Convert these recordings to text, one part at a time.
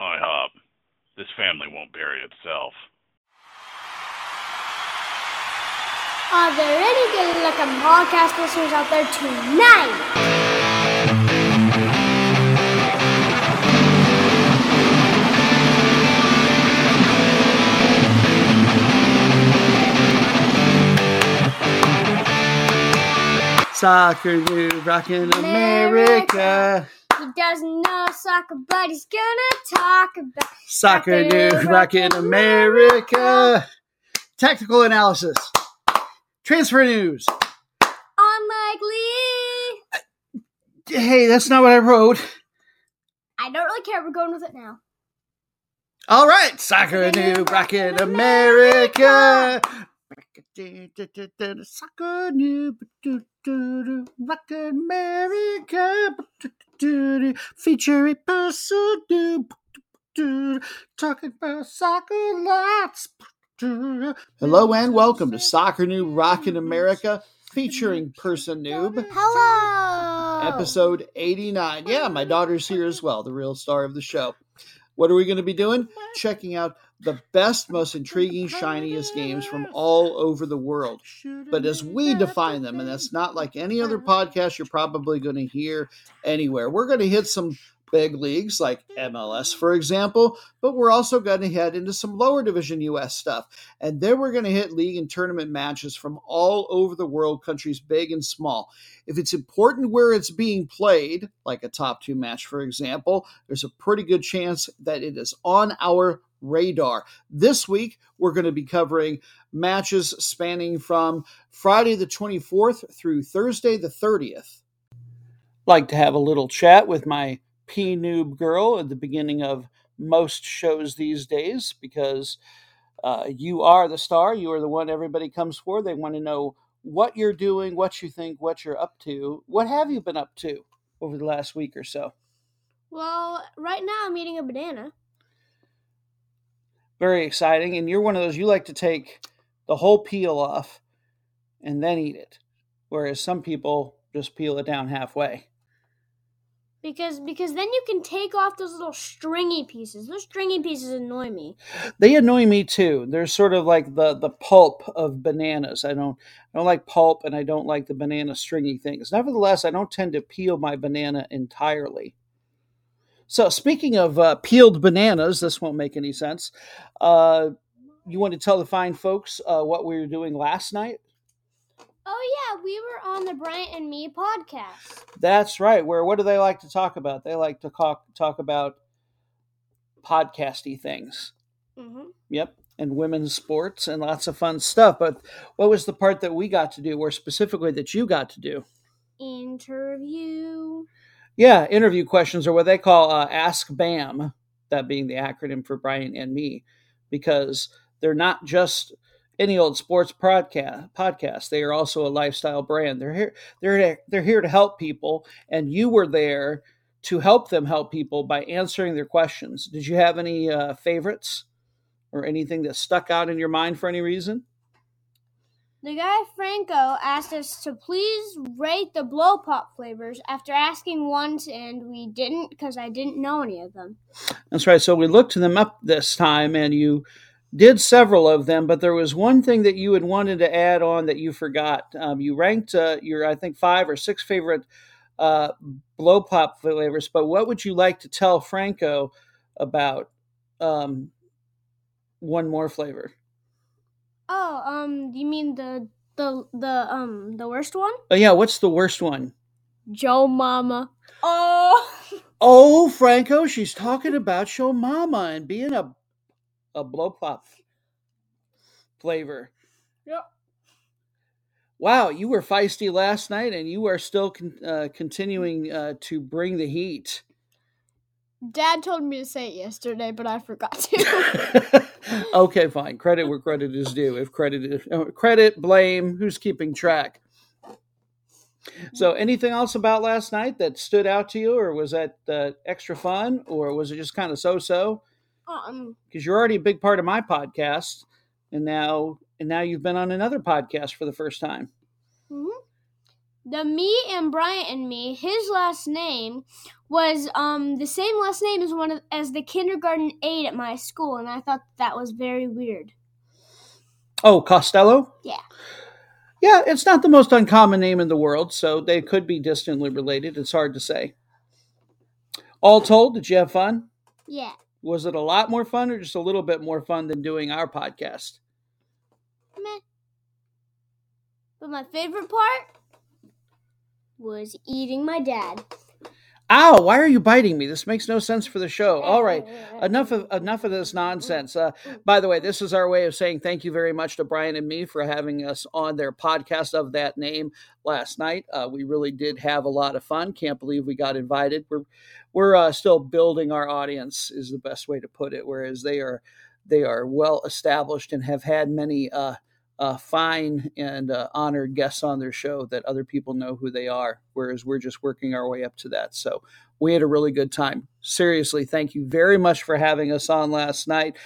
IHOP. This family won't bury itself. Are there any good-luck podcast listeners out there tonight? Soccer dude rockin' America. He doesn't know soccer, but he's gonna talk about soccer dude rockin' America. Tactical analysis, transfer news, unlikely. Hey, that's not what I wrote. I don't really care. We're going with it now. All right, soccer dude rockin' America. Soccer new rock America featuring person new talking about soccer lots. Hello and welcome to Soccer New Rockin' America featuring Person Noob. Hello. Episode 89. Yeah, my daughter's here as well, the real star of the show. What are we going to be doing? Checking out the best, most intriguing, shiniest games from all over the world. But as we define them, and that's not like any other podcast you're probably going to hear anywhere. We're going to hit some big leagues like MLS, for example, but we're also going to head into some lower division U.S. stuff. And then we're going to hit league and tournament matches from all over the world, countries big and small. If it's important where it's being played, like a top two match, for example, there's a pretty good chance that it is on our radar. This week, we're going to be covering matches spanning from Friday the 24th through Thursday the 30th. Like to have a little chat with my P-Noob girl at the beginning of most shows these days, because you are the star. You are the one everybody comes for. They want to know what you're doing, what you think, what you're up to. What have you been up to over the last week or so? Well, right now I'm eating a banana. Very exciting. And you're one of those, you like to take the whole peel off and then eat it, whereas some people just peel it down halfway. Because then you can take off those little stringy pieces. Those stringy pieces annoy me. They annoy me too. They're sort of like the pulp of bananas. I don't like pulp, and I don't like the banana stringy things. Nevertheless, I don't tend to peel my banana entirely. So speaking of peeled bananas, this won't make any sense. You want to tell the fine folks what we were doing last night? Oh, yeah, we were on the Bryant and Me podcast. That's right. Where, what do they like to talk about? They like to talk about podcasty things. Mm-hmm. Yep, and women's sports and lots of fun stuff. But what was the part that we got to do, or specifically that you got to do? Interview. Yeah, interview questions, or what they call Ask BAM, that being the acronym for Bryant and Me, because they're not just any old sports podcast. They are also a lifestyle brand. They're here to help people, and you were there to help them help people by answering their questions. Did you have any favorites or anything that stuck out in your mind for any reason? The guy Franco asked us to please rate the blow pop flavors after asking once, and we didn't because I didn't know any of them. That's right. So we looked them up this time, and you did several of them, but there was one thing that you had wanted to add on that you forgot. You ranked your, I think, 5 or 6 favorite blow pop flavors, but what would you like to tell Franco about one more flavor? Oh, you mean the worst one? Oh yeah, what's the worst one? Joe Mama. Oh, Franco, she's talking about Joe Mama and being a blow pop flavor. Yep. Wow, you were feisty last night, and you are still continuing to bring the heat. Dad told me to say it yesterday, but I forgot to. Okay, fine. Credit where credit is due. If credit, blame. Who's keeping track? So, anything else about last night that stood out to you, or was that extra fun, or was it just kind of so-so? Because you're already a big part of my podcast, and now you've been on another podcast for the first time. Mm-hmm. the me and Bryant and me, his last name was the same last name as as the kindergarten aide at my school, and I thought that was very weird. Oh, Costello? Yeah. Yeah, it's not the most uncommon name in the world, so they could be distantly related. It's hard to say. All told, did you have fun? Yeah. Was it a lot more fun or just a little bit more fun than doing our podcast? Meh. But my favorite part was eating my dad. Ow, why are you biting me? This makes no sense for the show. All right, enough of this nonsense. By the way, this is our way of saying thank you very much to Brian and me for having us on their podcast of that name last night. We really did have a lot of fun. Can't believe we got invited. We're still building our audience is the best way to put it, whereas they are well established and have had many fine and honored guests on their show that other people know who they are, whereas we're just working our way up to that. So we had a really good time. Seriously, thank you very much for having us on last night.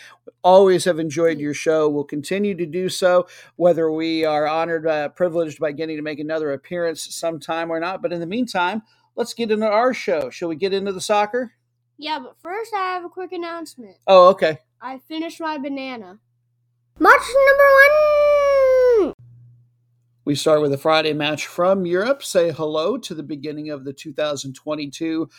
Always have enjoyed your show. We'll continue to do so, whether we are honored, privileged by getting to make another appearance sometime or not. But in the meantime, let's get into our show. Shall we get into the soccer? Yeah, but first I have a quick announcement. Oh, okay. I finished my banana. Match number 1! We start with a Friday match from Europe. Say hello to the beginning of the 2022-23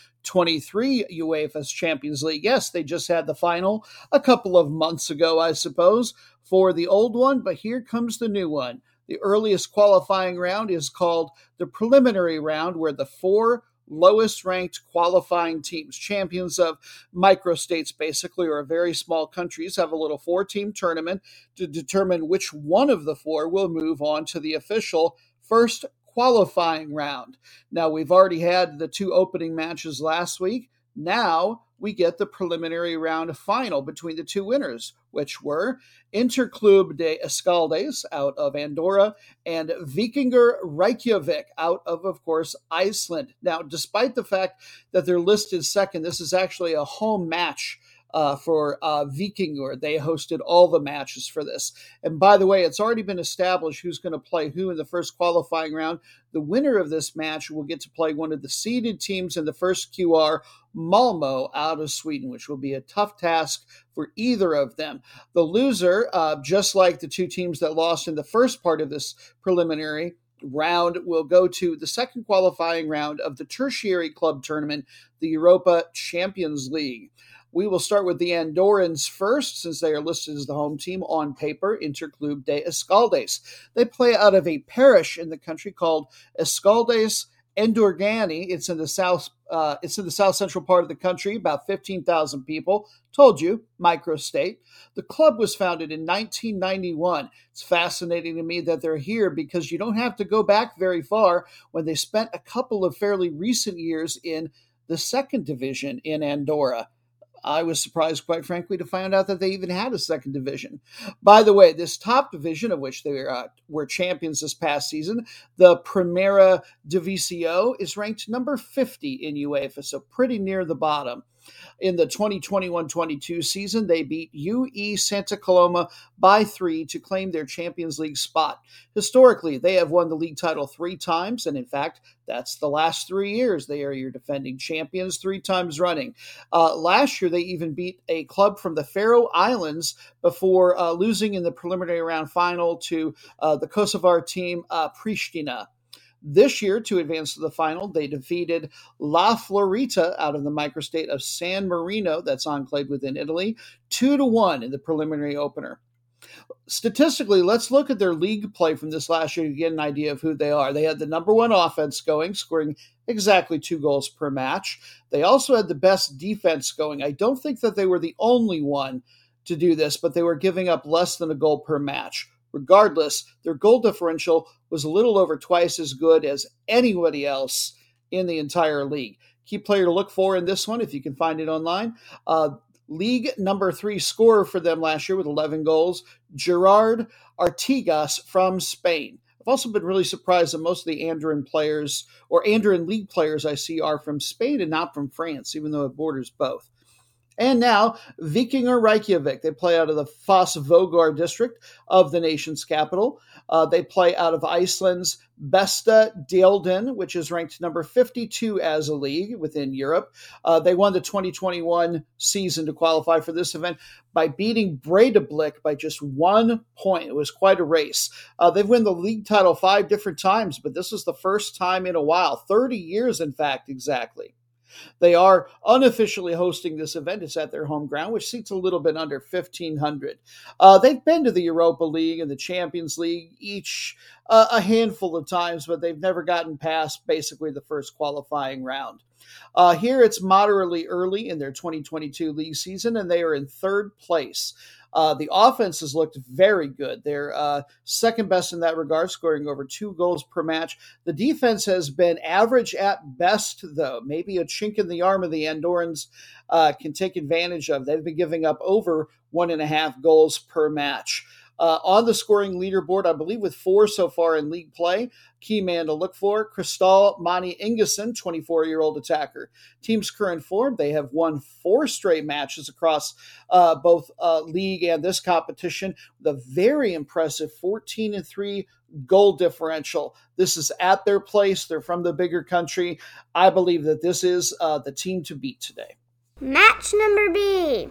UEFA Champions League. Yes, they just had the final a couple of months ago, I suppose, for the old one, but here comes the new one. The earliest qualifying round is called the preliminary round, where the four lowest-ranked qualifying teams, champions of microstates basically, or very small countries, have a little four-team tournament to determine which one of the four will move on to the official first qualifying round. Now, we've already had the two opening matches last week. Now we get the preliminary round final between the two winners, which were Interclub de Escaldes out of Andorra and Víkingur Reykjavík out of course, Iceland. Now, despite the fact that they're listed second, this is actually a home match for Víkingur. They hosted all the matches for this. And by the way, it's already been established who's going to play who in the first qualifying round. The winner of this match will get to play one of the seeded teams in the first QR, Malmo, out of Sweden, which will be a tough task for either of them. The loser, just like the two teams that lost in the first part of this preliminary round, will go to the second qualifying round of the tertiary club tournament, the Europa Champions League. We will start with the Andorrans first, since they are listed as the home team on paper, Interclub de Escaldes. They play out of a parish in the country called Escaldes Endorgani. It's in the south central part of the country, about 15,000 people. Told you, microstate. The club was founded in 1991. It's fascinating to me that they're here because you don't have to go back very far when they spent a couple of fairly recent years in the second division in Andorra. I was surprised, quite frankly, to find out that they even had a second division. By the way, this top division, of which they were champions this past season, the Primera Divisió, is ranked number 50 in UEFA, so pretty near the bottom. In the 2021-22 season, they beat UE Santa Coloma by 3 to claim their Champions League spot. Historically, they have won the league title 3 times, and in fact, that's the last 3 years. They are your defending champions 3 times running. Last year, they even beat a club from the Faroe Islands before losing in the preliminary round final to the Kosovar team Pristina. This year, to advance to the final, they defeated La Florita out of the microstate of San Marino, that's enclaved within Italy, 2-1 in the preliminary opener. Statistically, let's look at their league play from this last year to get an idea of who they are. They had the number one offense going, scoring exactly 2 goals per match. They also had the best defense going. I don't think that they were the only one to do this, but they were giving up less than 1 goal per match. Regardless, their goal differential was a little over twice as good as anybody else in the entire league. Key player to look for in this one, if you can find it online. League number 3 scorer for them last year with 11 goals, Gerard Artigas from Spain. I've also been really surprised that most of the Andorran players or Andorran league players I see are from Spain and not from France, even though it borders both. And now, Víkingur Reykjavík. They play out of the Fossvogar district of the nation's capital. They play out of Iceland's Besta Deildin, which is ranked number 52 as a league within Europe. They won the 2021 season to qualify for this event by beating Breiðablik by just 1 point. It was quite a race. They've won the league title 5 different times, but this was the first time in a while, 30 years in fact, exactly. They are unofficially hosting this event. It's at their home ground, which seats a little bit under 1,500. They've been to the Europa League and the Champions League each a handful of times, but they've never gotten past basically the first qualifying round. Here it's moderately early in their 2022 league season, and they are in 3rd place. The offense has looked very good. They're second best in that regard, scoring over 2 goals per match. The defense has been average at best, though. Maybe a chink in the arm of the Andorrans can take advantage of. They've been giving up over 1.5 goals per match. On the scoring leaderboard, I believe with 4 so far in league play, key man to look for, Kristall Máni Ingason, 24-year-old attacker. Team's current form, they have won 4 straight matches across both league and this competition with a very impressive 14-3 goal differential. This is at their place. They're from the bigger country. I believe that this is the team to beat today. Match number B.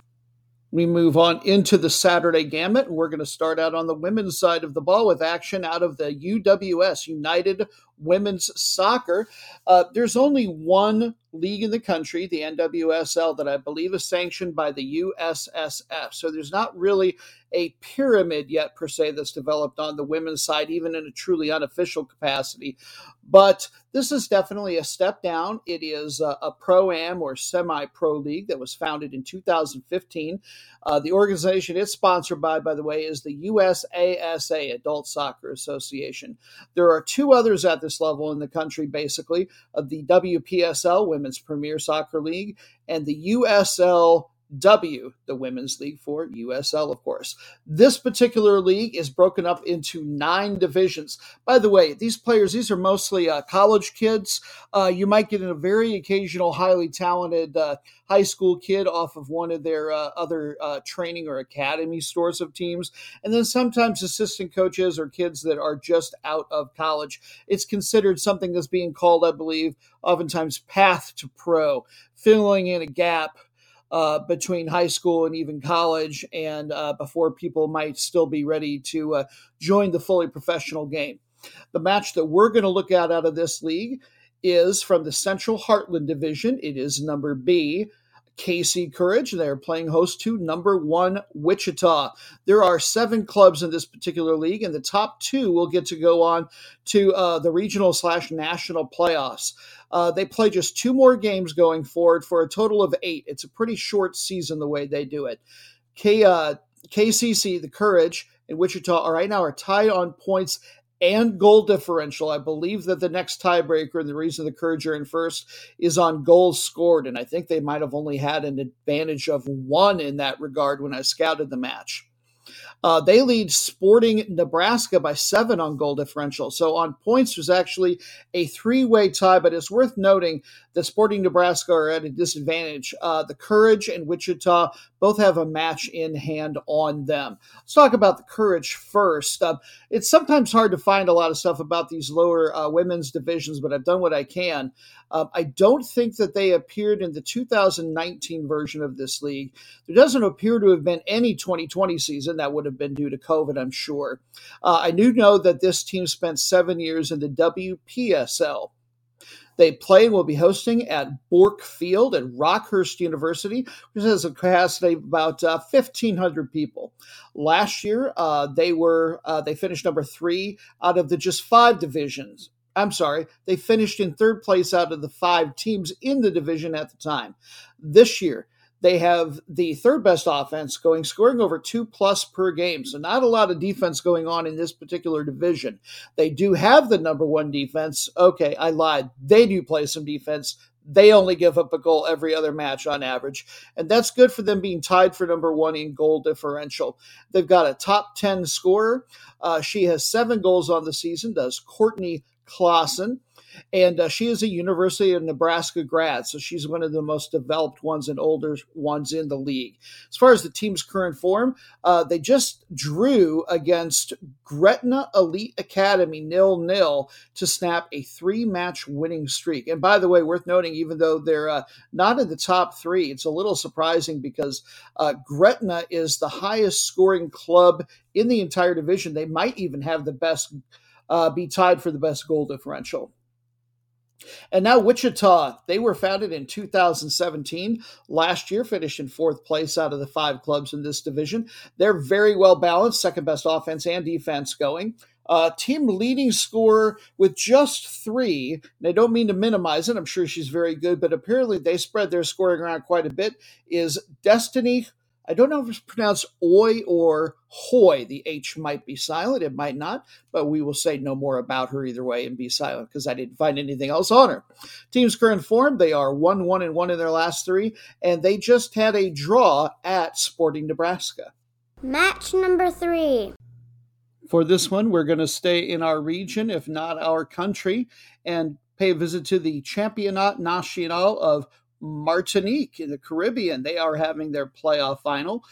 We move on into the Saturday gamut. We're going to start out on the women's side of the ball with action out of the UWS, United Women's Soccer. There's only one league in the country, the NWSL, that I believe is sanctioned by the USSF. So there's not really a pyramid yet, per se, that's developed on the women's side, even in a truly unofficial capacity. But this is definitely a step down. It is a pro-am or semi-pro league that was founded in 2015. The organization it's sponsored by the way, is the USASA, Adult Soccer Association. There are 2 others at this level in the country, basically, of the WPSL, Women's Premier Soccer League, and the USLW, the Women's League for USL, of course. This particular league is broken up into 9 divisions. By the way, these players, these are mostly college kids. You might get a very occasional, highly talented high school kid off of one of their other training or academy stores of teams. And then sometimes assistant coaches or kids that are just out of college. It's considered something that's being called, I believe, oftentimes path to pro, filling in a gap between high school and even college and before people might still be ready to join the fully professional game. The match that we're going to look at out of this league is from the Central Heartland Division. It is number B, KC Courage. They're playing host to number 1, Wichita. There are 7 clubs in this particular league, and the top 2 will get to go on to the regional/national playoffs. They play just 2 more games going forward for a total of 8. It's a pretty short season the way they do it. KCC, the Courage, and Wichita are right now are tied on points and goal differential. I believe that the next tiebreaker, and the reason the Courage are in first, is on goals scored, and I think they might have only had an advantage of 1 in that regard when I scouted the match. They lead Sporting Nebraska by 7 on goal differential. So on points, there's actually a 3-way tie, but it's worth noting that Sporting Nebraska are at a disadvantage. The Courage and Wichita both have a match in hand on them. Let's talk about the Courage first. It's sometimes hard to find a lot of stuff about these lower women's divisions, but I've done what I can. I don't think that they appeared in the 2019 version of this league. There doesn't appear to have been any 2020 season. That would have been due to COVID, I'm sure. I do know that this team spent 7 years in the WPSL. They play and will be hosting at Bourke Field at Rockhurst University, which has a capacity of about 1,500 people. Last year, they finished number 3 out of the just 5 divisions. I'm sorry, they finished in 3rd place out of the 5 teams in the division at the time. This year, they have the 3rd best offense going, scoring over 2+ per game. So not a lot of defense going on in this particular division. They do have the number 1 defense. Okay, I lied. They do play some defense. They only give up a goal every other match on average. And that's good for them being tied for number 1 in goal differential. They've got a top 10 scorer. She has 7 goals on the season, does Courtney Clausen. And she is a University of Nebraska grad, so she's one of the most developed ones and older ones in the league. As far as the team's current form, they just drew against Gretna Elite Academy 0-0 to snap a 3-match winning streak. And by the way, worth noting, even though they're not in the top three, it's a little surprising because Gretna is the highest scoring club in the entire division. They might even have the best, be tied for the best goal differential. And now Wichita, they were founded in 2017. Last year, finished in fourth place out of the five clubs in this division. They're very well balanced, second best offense and defense going. Team leading scorer with just 3, and I don't mean to minimize it, I'm sure she's very good, but apparently they spread their scoring around quite a bit, is Destiny, I don't know if it's pronounced Oi or Hoy. The H might be silent. It might not, but we will say no more about her either way and be silent because I didn't find anything else on her. Team's current form, they are 1-1-1 in their last 3, and they just had a draw at Sporting Nebraska. Match number 3. For this one, we're going to stay in our region, if not our country, and pay a visit to the Championnat National of Martinique in the Caribbean. They are having their playoff final.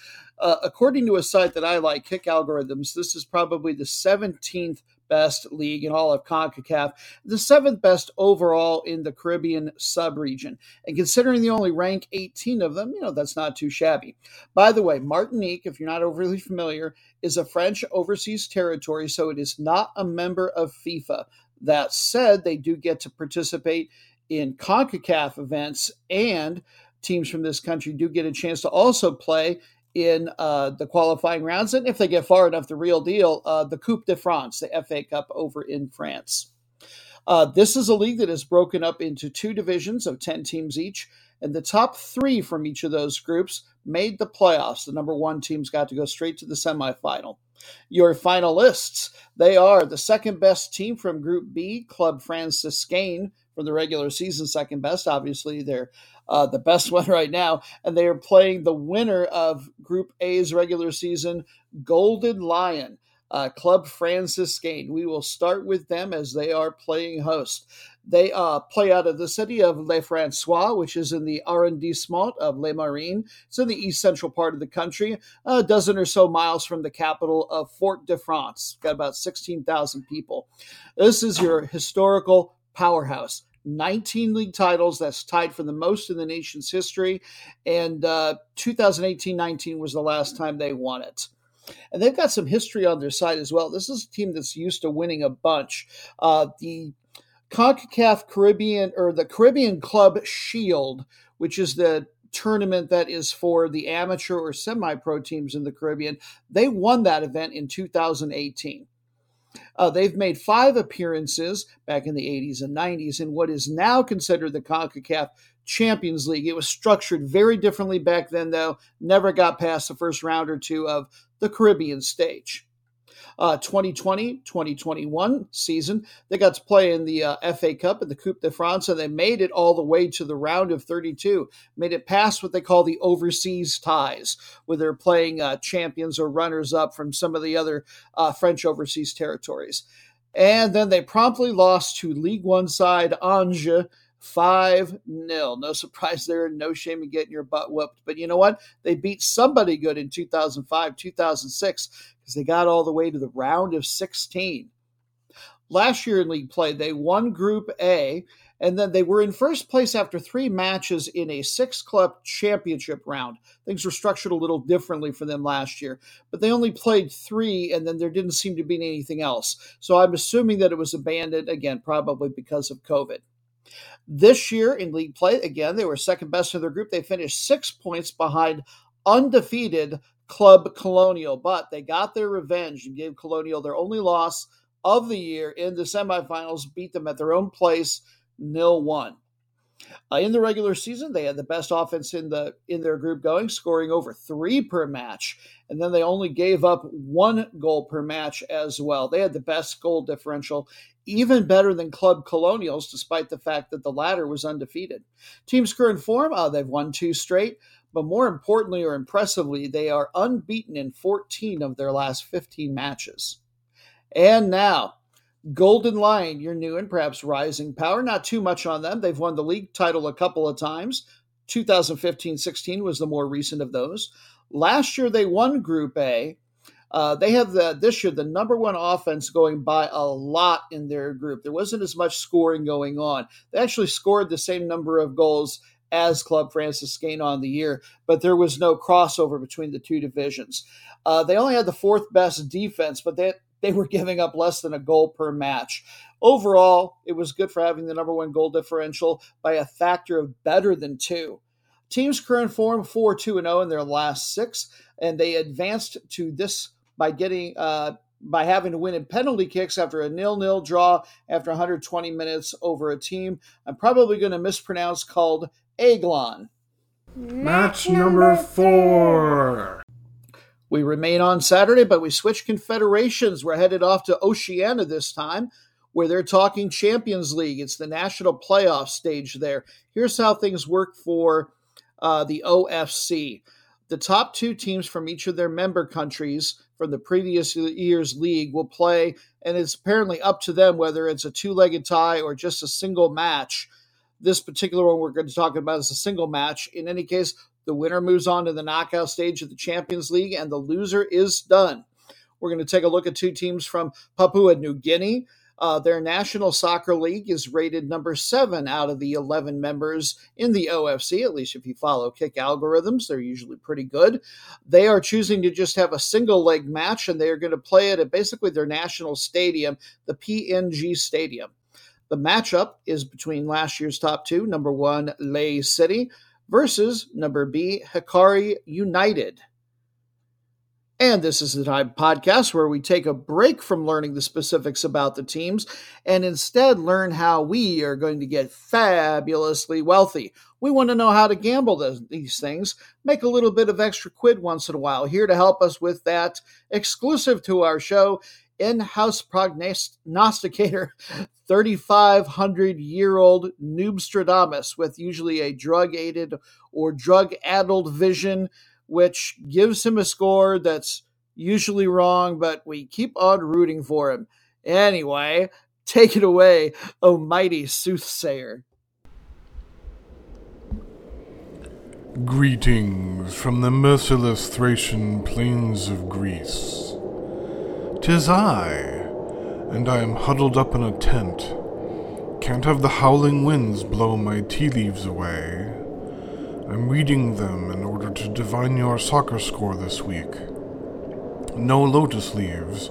According to a site that I like, Kick Algorithms, this is probably the 17th best league in all of CONCACAF, the 7th best overall in the Caribbean sub-region. And considering they only rank 18 of them, that's not too shabby. By the way, Martinique, if you're not overly familiar, is a French overseas territory, so it is not a member of FIFA. That said, they do get to participate in CONCACAF events, and teams from this country do get a chance to also play in the qualifying rounds, and if they get far enough, the real deal, the Coupe de France, the FA Cup over in France. This is a league that is broken up into 2 divisions of 10 teams each, and the top 3 from each of those groups made the playoffs. The number 1 teams got to go straight to the semifinal. Your finalists, they are the second best team from Group B, Club Franciscain, for the regular season, second best. Obviously, they're the best one right now. And they are playing the winner of Group A's regular season, Golden Lion, Club Franciscain. We will start with them as they are playing host. They play out of the city of Les Francois, which is in the arrondissement of Les Marines. It's in the east central part of the country, a dozen or so miles from the capital of Fort de France. Got about 16,000 people. This is your historical powerhouse. 19 league titles. That's tied for the most in the nation's history. And 2018-19 was the last time they won it. And they've got some history on their side as well. This is a team that's used to winning a bunch. The CONCACAF Caribbean, or the Caribbean Club Shield, which is the tournament that is for the amateur or semi-pro teams in the Caribbean, they won that event in 2018. They've made 5 appearances back in the 80s and 90s in what is now considered the CONCACAF Champions League. It was structured very differently back then, though. Never got past the first round or two of the Caribbean stage. 2020-2021 season, they got to play in the FA Cup and the Coupe de France, and they made it all the way to the round of 32, made it past what they call the overseas ties, where they're playing champions or runners-up from some of the other French overseas territories. And then they promptly lost to League One side Angers 5-0. No surprise there, no shame in getting your butt whooped. But you know what? They beat somebody good in 2005, 2006, because they got all the way to the round of 16. Last year in league play, they won Group A, and then they were in first place after 3 matches in a 6-club championship round. Things were structured a little differently for them last year, but they only played 3, and then there didn't seem to be anything else. So I'm assuming that it was abandoned, again, probably because of COVID. This year in league play, again, they were second best in their group. They finished 6 points behind undefeated Club Colonial, but they got their revenge and gave Colonial their only loss of the year in the semifinals, beat them at their own place, 0-1. In the regular season, they had the best offense in their group going, scoring over 3 per match, and then they only gave up 1 goal per match as well. They had the best goal differential, even better than Club Colonials, despite the fact that the latter was undefeated. Team's current form, they've won 2 straight, but more importantly or impressively, they are unbeaten in 14 of their last 15 matches. And now, Golden Lion, your new and perhaps rising power. Not too much on them. They've won the league title a couple of times. 2015-16 was the more recent of those. Last year, they won Group A. They have this year the number one offense going by a lot in their group. There wasn't as much scoring going on. They actually scored the same number of goals as Club Franciscain on the year, but there was no crossover between the two divisions. They only had the fourth best defense, but they were giving up less than a goal per match. Overall, it was good for having the number one goal differential by a factor of better than two. Team's current form, 4-2-0 in their last six, and they advanced to this by having to win in penalty kicks after a 0-0 draw after 120 minutes over a team I'm probably going to mispronounce called Eglon. Match number four. We remain on Saturday, but we switch confederations. We're headed off to Oceania this time, where they're talking Champions League. It's the national playoff stage there. Here's how things work for the OFC. The top two teams from each of their member countries from the previous year's league will play, and it's apparently up to them whether it's a two-legged tie or just a single match. This particular one we're going to talk about is a single match. In any case, the winner moves on to the knockout stage of the Champions League, and the loser is done. We're going to take a look at two teams from Papua New Guinea. Their National Soccer League is rated number 7 out of the 11 members in the OFC, at least if you follow kick algorithms. They're usually pretty good. They are choosing to just have a single leg match, and they are going to play it at basically their national stadium, the PNG Stadium. The matchup is between last year's top two, number 1, Ley City, versus number B, Hikari United. And this is the time podcast where we take a break from learning the specifics about the teams and instead learn how we are going to get fabulously wealthy. We want to know how to gamble these things, make a little bit of extra quid once in a while. Here to help us with that, exclusive to our show, in-house prognosticator, 3,500-year-old Noobstradamus with usually a drug-aided or drug-addled vision, which gives him a score that's usually wrong, but we keep on rooting for him. Anyway, take it away, O mighty soothsayer. Greetings from the merciless Thracian plains of Greece. 'Tis I, and I am huddled up in a tent. Can't have the howling winds blow my tea leaves away. I'm reading them in order to divine your soccer score this week. No lotus leaves,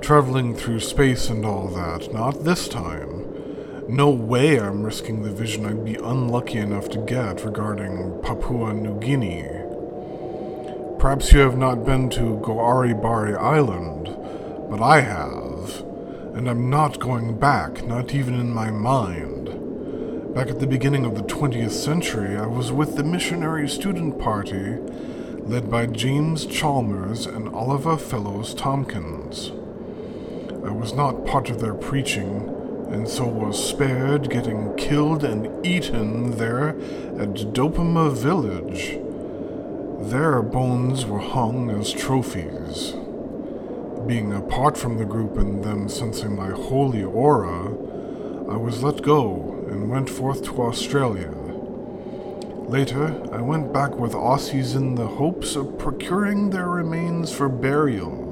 traveling through space and all that, not this time. No way I'm risking the vision I'd be unlucky enough to get regarding Papua New Guinea. Perhaps you have not been to Goaribari Island, but I have, and I'm not going back, not even in my mind. Back at the beginning of the 20th century, I was with the Missionary Student Party, led by James Chalmers and Oliver Fellows Tompkins. I was not part of their preaching, and so was spared getting killed and eaten there at Dopama Village. Their bones were hung as trophies. Being apart from the group and them sensing my holy aura, I was let go and went forth to Australia. Later, I went back with Aussies in the hopes of procuring their remains for burial.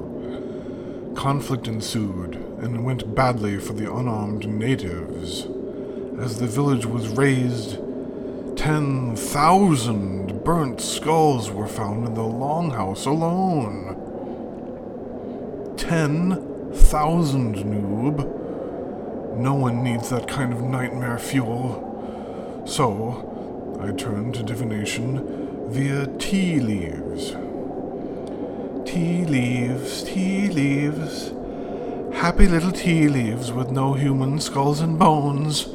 Conflict ensued, and went badly for the unarmed natives. As the village was razed, 10,000 burnt skulls were found in the longhouse alone. 10,000, noob. No one needs that kind of nightmare fuel. So, I turned to divination via tea leaves. Tea leaves, tea leaves. Happy little tea leaves with no human skulls and bones.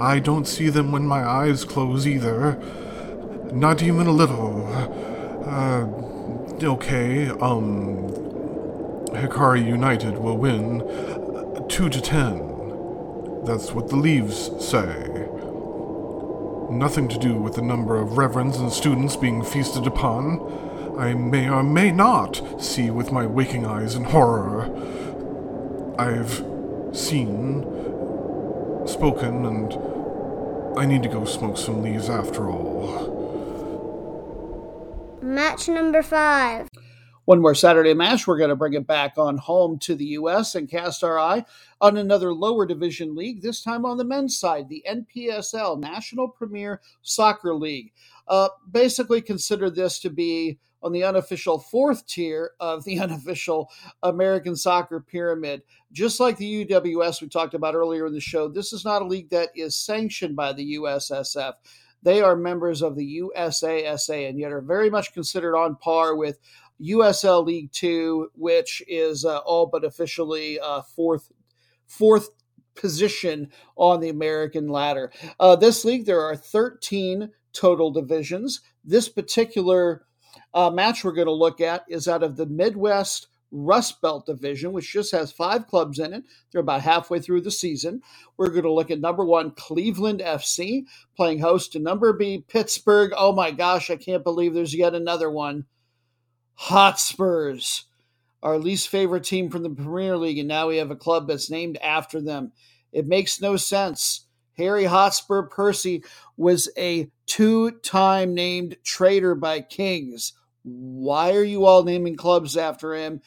I don't see them when my eyes close either. Not even a little. Hikari United will win. 2-10. That's what the leaves say. Nothing to do with the number of reverends and students being feasted upon. I may or may not see with my waking eyes in horror. I've seen, spoken, and I need to go smoke some leaves after all. Match number 5. One more Saturday match, we're going to bring it back on home to the U.S. and cast our eye on another lower division league, this time on the men's side, the NPSL, National Premier Soccer League. Basically consider this to be on the unofficial fourth tier of the unofficial American soccer pyramid. Just like the UWS we talked about earlier in the show, this is not a league that is sanctioned by the USSF. They are members of the USASA and yet are very much considered on par with USL League 2, which is all but officially fourth position on the American ladder. This league, there are 13 total divisions. This particular match we're going to look at is out of the Midwest Rust Belt division, which just has 5 clubs in it. They're about halfway through the season. We're going to look at number 1, Cleveland FC, playing host to number B, Pittsburgh. Oh my gosh, I can't believe there's yet another one. Hotspurs, our least favorite team from the Premier League, and now we have a club that's named after them. It makes no sense. Harry Hotspur Percy was a 2-time named traitor by Kings. Why are you all naming clubs after him?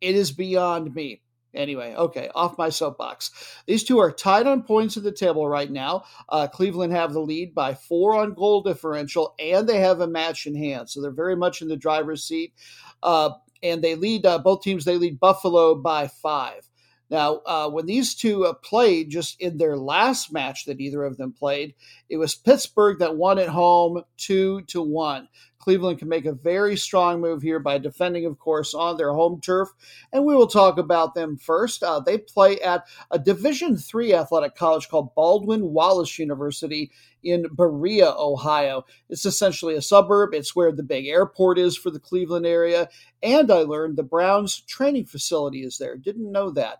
It is beyond me. Anyway, okay, off my soapbox. These two are tied on points at the table right now. Cleveland have the lead by 4 on goal differential, and they have a match in hand. So they're very much in the driver's seat. And they lead, both teams, they lead Buffalo by 5. Now, when these two played just in their last match that either of them played, it was Pittsburgh that won at home 2-1. Cleveland can make a very strong move here by defending, of course, on their home turf. And we will talk about them first. They play at a Division III athletic college called Baldwin Wallace University in Berea, Ohio. It's essentially a suburb. It's where the big airport is for the Cleveland area. And I learned the Browns training facility is there. Didn't know that.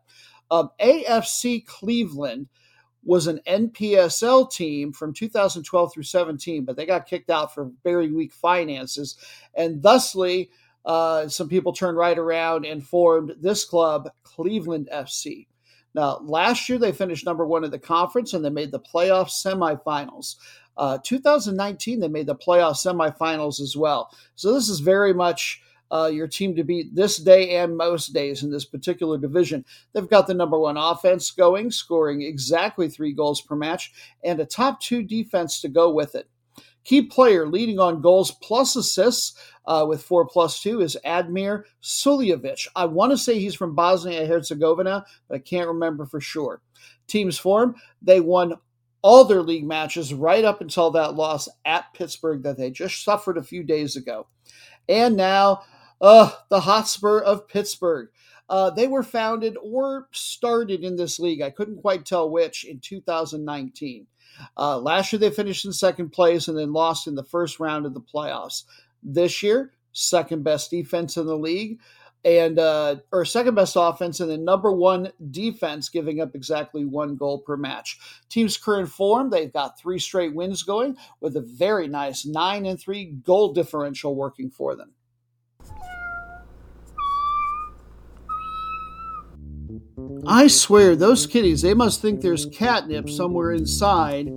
AFC Cleveland was an NPSL team from 2012 through 17, but they got kicked out for very weak finances. And thusly, some people turned right around and formed this club, Cleveland FC. Now, last year, they finished number 1 in the conference, and they made the playoff semifinals. 2019, they made the playoff semifinals as well. So this is very much your team to beat this day and most days in this particular division. They've got the number 1 offense going, scoring exactly 3 goals per match, and a top 2 defense to go with it. Key player leading on goals plus assists with 4+2 is Admir Suljevic. I want to say he's from Bosnia and Herzegovina, but I can't remember for sure. Team's form, they won all their league matches right up until that loss at Pittsburgh that they just suffered a few days ago. And now, the Hotspur of Pittsburgh. They were founded or started in this league, I couldn't quite tell which, in 2019. Last year, they finished in second place and then lost in the first round of the playoffs. This year, second best defense in the league, and or second best offense and the number 1 defense, giving up exactly 1 goal per match. Team's current form, they've got 3 straight wins going with a very nice 9-3 goal differential working for them. I swear, those kitties, they must think there's catnip somewhere inside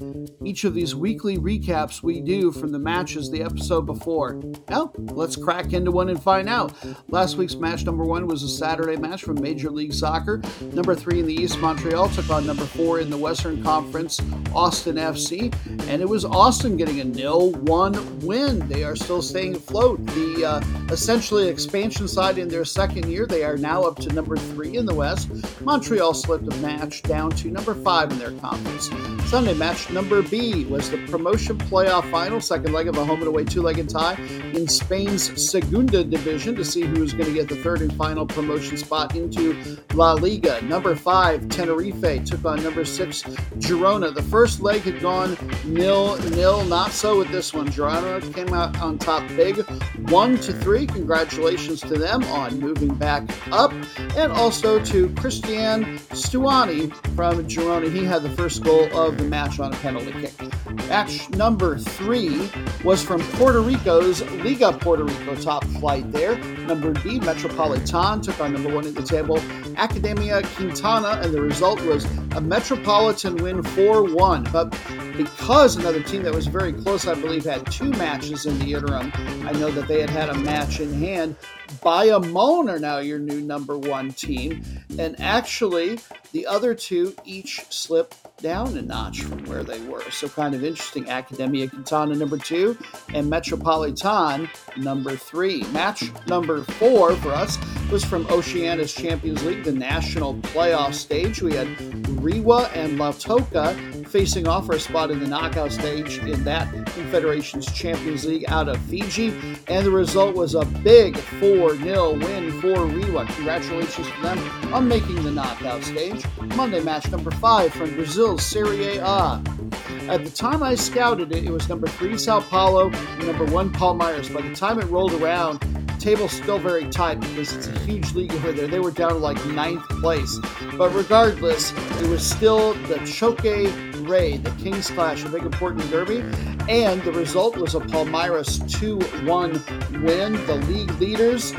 each of these weekly recaps we do from the matches the episode before. Well, let's crack into one and find out. Last week's match number 1 was a Saturday match from Major League Soccer. Number 3 in the East, Montreal, took on number 4 in the Western Conference, Austin FC, and it was Austin getting a 0-1 win. They are still staying afloat. The essentially expansion side in their second year, they are now up to number 3 in the West. Montreal slipped a match down to number 5 in their conference. Sunday match number B was the promotion playoff final, second leg of a home and away two-legged tie in Spain's Segunda division to see who was going to get the third and final promotion spot into La Liga. Number 5, Tenerife, took on number 6, Girona. The first leg had gone 0-0, not so with this one. Girona came out on top big, 1-3. Congratulations to them on moving back up, and also to Kristall Stuani from Girona. He had the first goal of the match on a penalty kick. Match number 3 was from Puerto Rico's Liga Puerto Rico, top flight there. Number B, Metropolitan took on number 1 at the table, Academia Quintana, and the result was a Metropolitan win 4-1. But because another team that was very close, I believe, had 2 matches in the interim, I know that they had a match in hand. Bayamón are now your new number 1 team, and actually the other 2 each slipped down a notch from where they were. So kind of interesting. Academia Quintana number 2 and Metropolitan number 3. Match number 4 for us was from Oceania's Champions League, the national playoff stage. We had Rewa and La Toca facing off for a spot in the knockout stage in that Confederations Champions League out of Fiji, and the result was a big 4-0 win for Rewa. Congratulations to them on making the knockout stage. Monday, match number 5 from Brazil's Serie A. At the time I scouted it, it was number 3 Sao Paulo and number 1 Palmeiras. By the time it rolled around, the table's still very tight because it's a huge league over there. They were down to like 9th place. But regardless, it was still the Choque Rei, the King's Clash, a big important derby. And the result was a Palmeiras 2-1 win. The league leaders,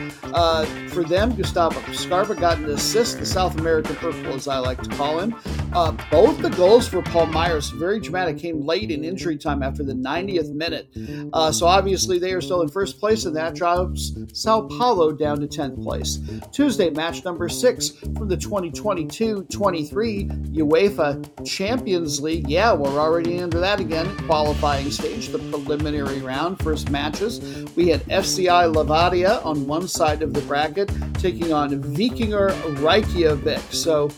for them, Gustavo Scarpa got an assist, the South American Purple, as I like to call him. Both the goals for Palmeiras, very dramatic, came late in injury time after the 90th minute. So obviously they are still in first place, and that drops Sao Paulo down to 10th place. Tuesday, match number 6 from the 2022-23 UEFA Champions League. Yeah, we're already into that again. Qualifying stage, the preliminary round, first matches. We had FCI Levadia on one side of the bracket taking on Víkingur Reykjavík. So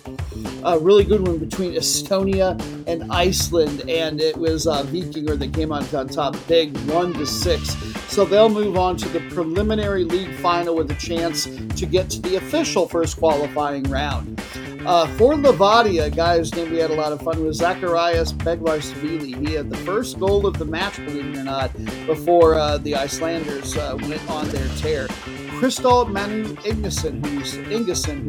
a really good one between Estonia and Iceland, and it was Víkingur that came on top big 1-6. So they'll move on to the preliminary league final with a chance to get to the official first qualifying round. For Levadia, a guy whose name we had a lot of fun with, Zacharias Beglarsvili. He had the first goal of the match, believe it or not, before the Icelanders went on their tear. Kristall Máni Ingason, who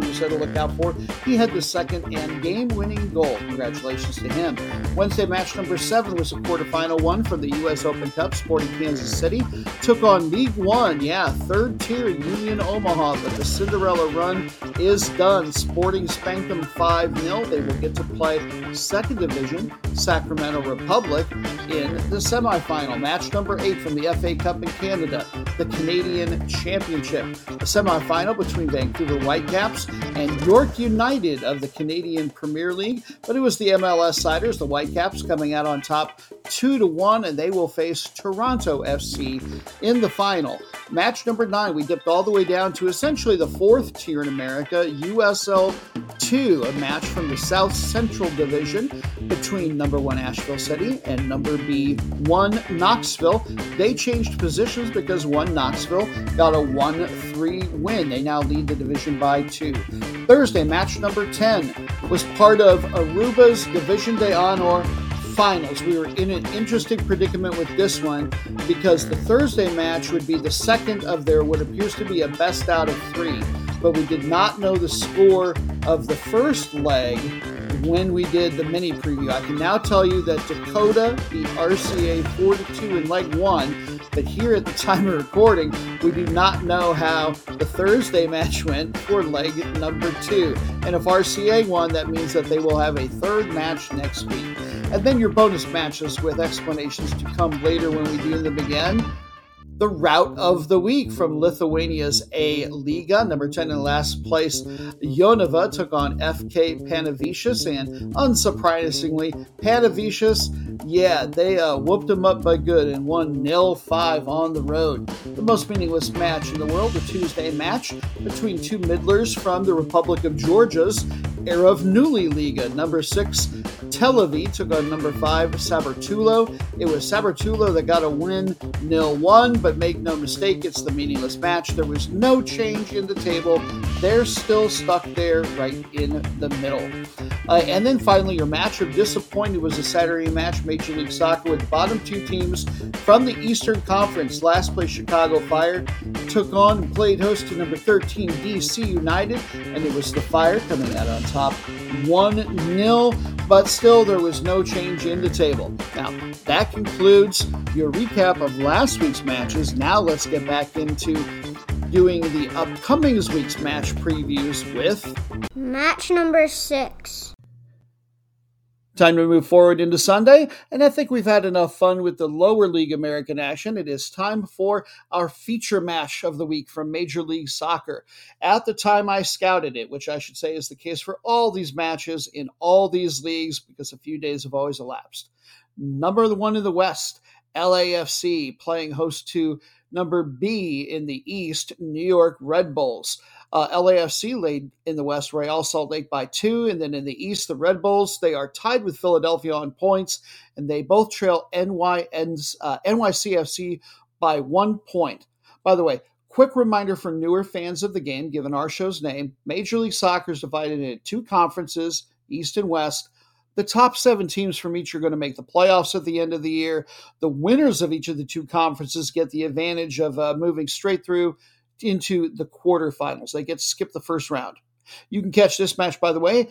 you said to look out for, he had the second and game-winning goal. Congratulations to him. Wednesday, match number 7 was a quarterfinal one from the U.S. Open Cup. Sporting Kansas City took on League One. Yeah, third-tier Union Omaha, but the Cinderella run is done. Sporting spanked them 5-0. They will get to play Second Division Sacramento Republic in the semifinal. Match number 8 from the FA Cup in Canada, the Canadian Championship. A semifinal between Vancouver Whitecaps and York United of the Canadian Premier League, but it was the MLS siders, the Whitecaps, coming out on top 2-1, and they will face Toronto FC in the final. Match number 9, we dipped all the way down to essentially the 4th tier in America, USL 2, a match from the South Central Division between number 1 Asheville City and number B1 Knoxville. They changed positions because 1 Knoxville got a 1-3 win. They now lead the division by 2. Thursday, match number 10 was part of Aruba's Division de Honor finals. We were in an interesting predicament with this one because the Thursday match would be the second of their what appears to be a best out of 3, but we did not know the score of the first leg when we did the mini preview. I can now tell you that Dakota beat RCA 4-2 in leg 1, but here at the time of recording, we do not know how the Thursday match went for leg number 2. And if RCA won, that means that they will have a third match next week. And then your bonus matches with explanations to come later when we do them again. The route of the week from Lithuania's A Lyga, number 10 in last place, Jonava took on FK Panevėžys, and unsurprisingly, Panevėžys, yeah, they whooped them up by good and won 0-5 on the road. The most meaningless match in the world, the Tuesday match between two middlers from the Republic of Georgia's Erevnuli Liga. Number 6 Tel Aviv took on number 5 Sabartulo. It was Sabartulo that got a win 0-1, but make no mistake, it's the meaningless match. There was no change in the table. They're still stuck there right in the middle. And then finally, your match of disappointed was a Saturday match, Major League Soccer, with the bottom 2 teams from the Eastern Conference. Last place Chicago Fire took on and played host to number 13 DC United, and it was the Fire coming out on top 1-0. but still there was no change in the table. Now, that concludes your recap of last week's matches. Now let's get back into doing the upcoming week's match previews with match number 6. Time to move forward into Sunday, and I think we've had enough fun with the lower league American action. It is time for our feature match of the week from Major League Soccer. At the time I scouted it, which I should say is the case for all these matches in all these leagues because a few days have always elapsed. Number 1 in the West, LAFC, playing host to number B in the East, New York Red Bulls. LAFC laid in the West Real Salt Lake by 2, and then in the East, the Red Bulls, they are tied with Philadelphia on points, and they both trail NYCFC by 1 point. By the way, quick reminder for newer fans of the game, given our show's name, Major League Soccer is divided into 2 conferences, East and West. The top 7 teams from each are going to make the playoffs at the end of the year. The winners of each of the 2 conferences get the advantage of moving straight through into the quarterfinals. They get to skip the first round. You can catch this match, by the way,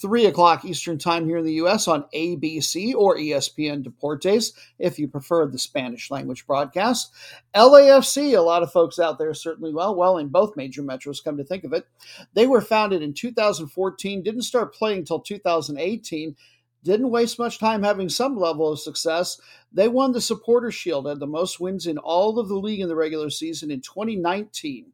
3 o'clock Eastern time here in the U.S. on ABC or ESPN Deportes, if you prefer the Spanish language broadcast. LAFC, a lot of folks out there certainly, well, in both major metros, come to think of it. They were founded in 2014, didn't start playing until 2018, didn't waste much time having some level of success. They won the Supporters' Shield, had the most wins in all of the league in the regular season in 2019. And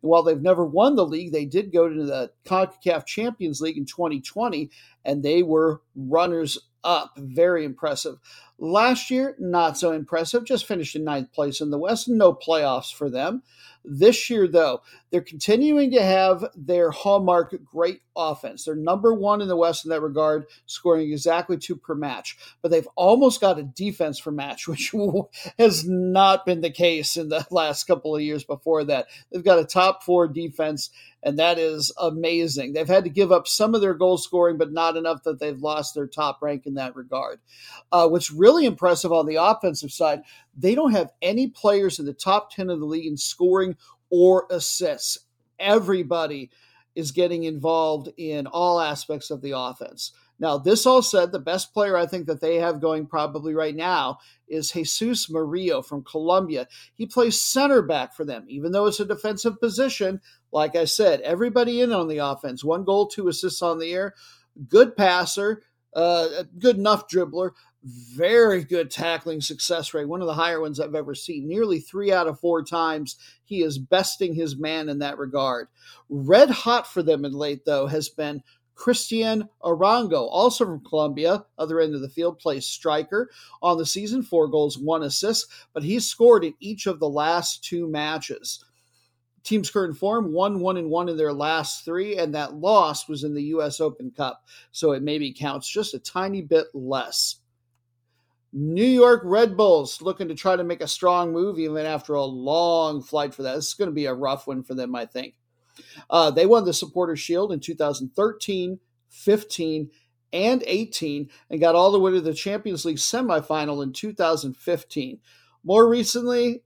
while they've never won the league, they did go to the CONCACAF Champions League in 2020, and they were runners-up. Very impressive. Last year, not so impressive. Just finished in 9th place in the West. No playoffs for them. This year, though, they're continuing to have their hallmark great offense. They're number 1 in the West in that regard, scoring exactly 2 per match. But they've almost got a defense per match, which has not been the case in the last couple of years before that. They've got a top 4 defense, and that is amazing. They've had to give up some of their goal scoring, but not enough that they've lost their top rank in that regard. What's really impressive on the offensive side, they don't have any players in the top 10 of the league in scoring or assists. Everybody is getting involved in all aspects of the offense. Now, this all said, the best player I think that they have going probably right now is Jesus Murillo from Colombia. He plays center back for them, even though it's a defensive position. Like I said, everybody in on the offense. 1 goal, 2 assists on the air. Good passer, good enough dribbler. Very good tackling success rate, one of the higher ones I've ever seen. Nearly 3 out of 4 times he is besting his man in that regard. Red hot for them in late, though, has been Cristian Arango, also from Colombia, other end of the field, plays striker on the season, 4 goals, 1 assist, but he's scored in each of the last 2 matches. Team's current form, 1-1-1 in their last 3, and that loss was in the U.S. Open Cup, so it maybe counts just a tiny bit less. New York Red Bulls looking to try to make a strong move even after a long flight for that. This is going to be a rough one for them, I think. They won the Supporters' Shield in 2013, 15, and 18, and got all the way to the Champions League semifinal in 2015. More recently,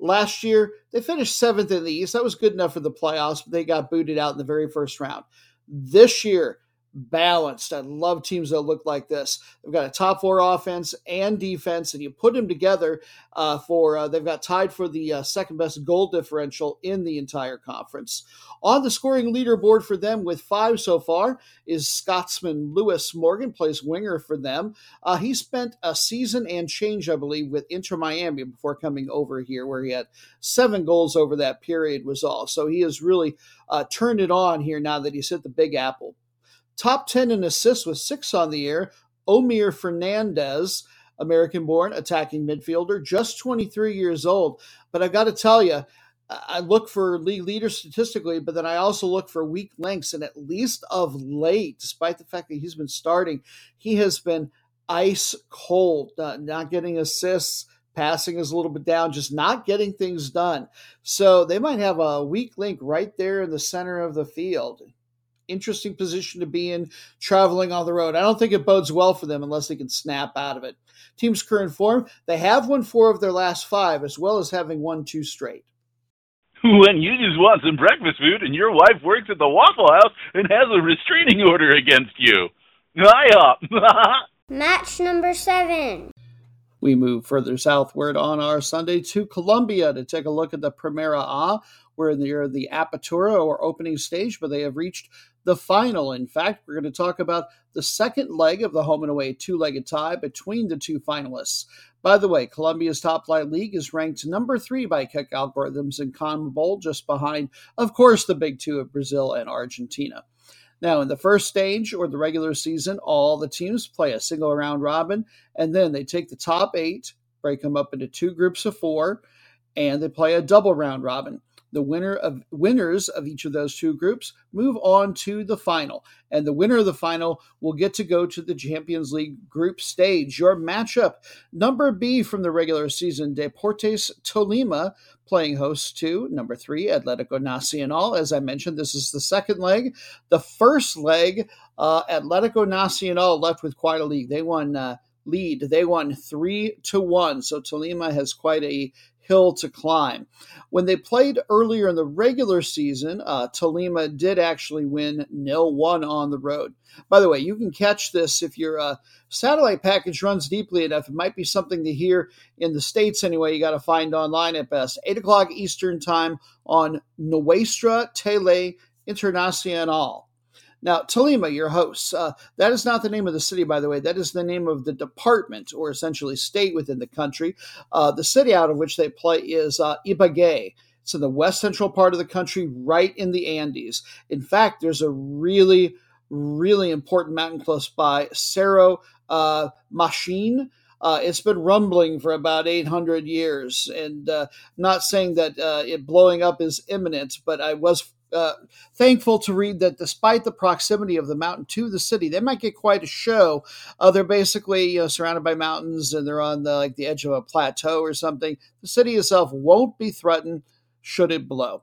last year, they finished 7th in the East. That was good enough for the playoffs, but they got booted out in the very first round. This year, balanced. I love teams that look like this. They've got a top 4 offense and defense, and you put them together they've got tied for the second best goal differential in the entire conference. On the scoring leaderboard for them with 5 so far is Scotsman Lewis Morgan, plays winger for them. He spent a season and change, I believe, with Inter Miami before coming over here, where he had 7 goals over that period was all. So he has really turned it on here now that he's hit the Big Apple. Top 10 in assists with 6 on the air, Omir Fernandez, American-born attacking midfielder, just 23 years old. But I've got to tell you, I look for league leaders statistically, but then I also look for weak links. And at least of late, despite the fact that he's been starting, he has been ice cold, not getting assists. Passing is a little bit down, just not getting things done. So they might have a weak link right there in the center of the field. Interesting position to be in, traveling on the road. I don't think it bodes well for them unless they can snap out of it. Team's current form, they have won 4 of their last 5, as well as having won 2 straight. When you just want some breakfast food and your wife works at the Waffle House and has a restraining order against you. Match number 7. We move further southward on our Sunday to Colombia to take a look at the Primera A. We're in the year of the Apertura, or opening stage, but they have reached the final. In fact, we're going to talk about the second leg of the home and away two-legged tie between the two finalists. By the way, Colombia's top flight league is ranked number 3 by kick algorithms in CONMEBOL, just behind, of course, the big two of Brazil and Argentina. Now, in the first stage, or the regular season, all the teams play a single round robin, and then they take the top 8, break them up into 2 groups of 4, and they play a double round robin. The winners of each of those 2 groups move on to the final, and the winner of the final will get to go to the Champions League group stage. Your matchup, number B from the regular season, Deportes Tolima, playing host to number 3, Atlético Nacional. As I mentioned, this is the second leg. The first leg, Atlético Nacional left with quite a lead. They won 3-1, so Tolima has quite a hill to climb. When they played earlier in the regular season, Tolima did actually win 0-1 on the road. By the way, you can catch this if your satellite package runs deeply enough. It might be something to hear in the States anyway. You got to find online at best. 8 o'clock Eastern time on Nuestra Tele Internacional. Now, Tolima, your hosts, that is not the name of the city, by the way. That is the name of the department, or essentially state within the country. The city out of which they play is Ibagué. It's in the west central part of the country, right in the Andes. In fact, there's a really, really important mountain close by, Cerro Machín. It's been rumbling for about 800 years, and not saying that it blowing up is imminent, but I was thankful to read that despite the proximity of the mountain to the city, they might get quite a show. They're basically surrounded by mountains, and they're on the edge of a plateau or something. The city itself won't be threatened should it blow.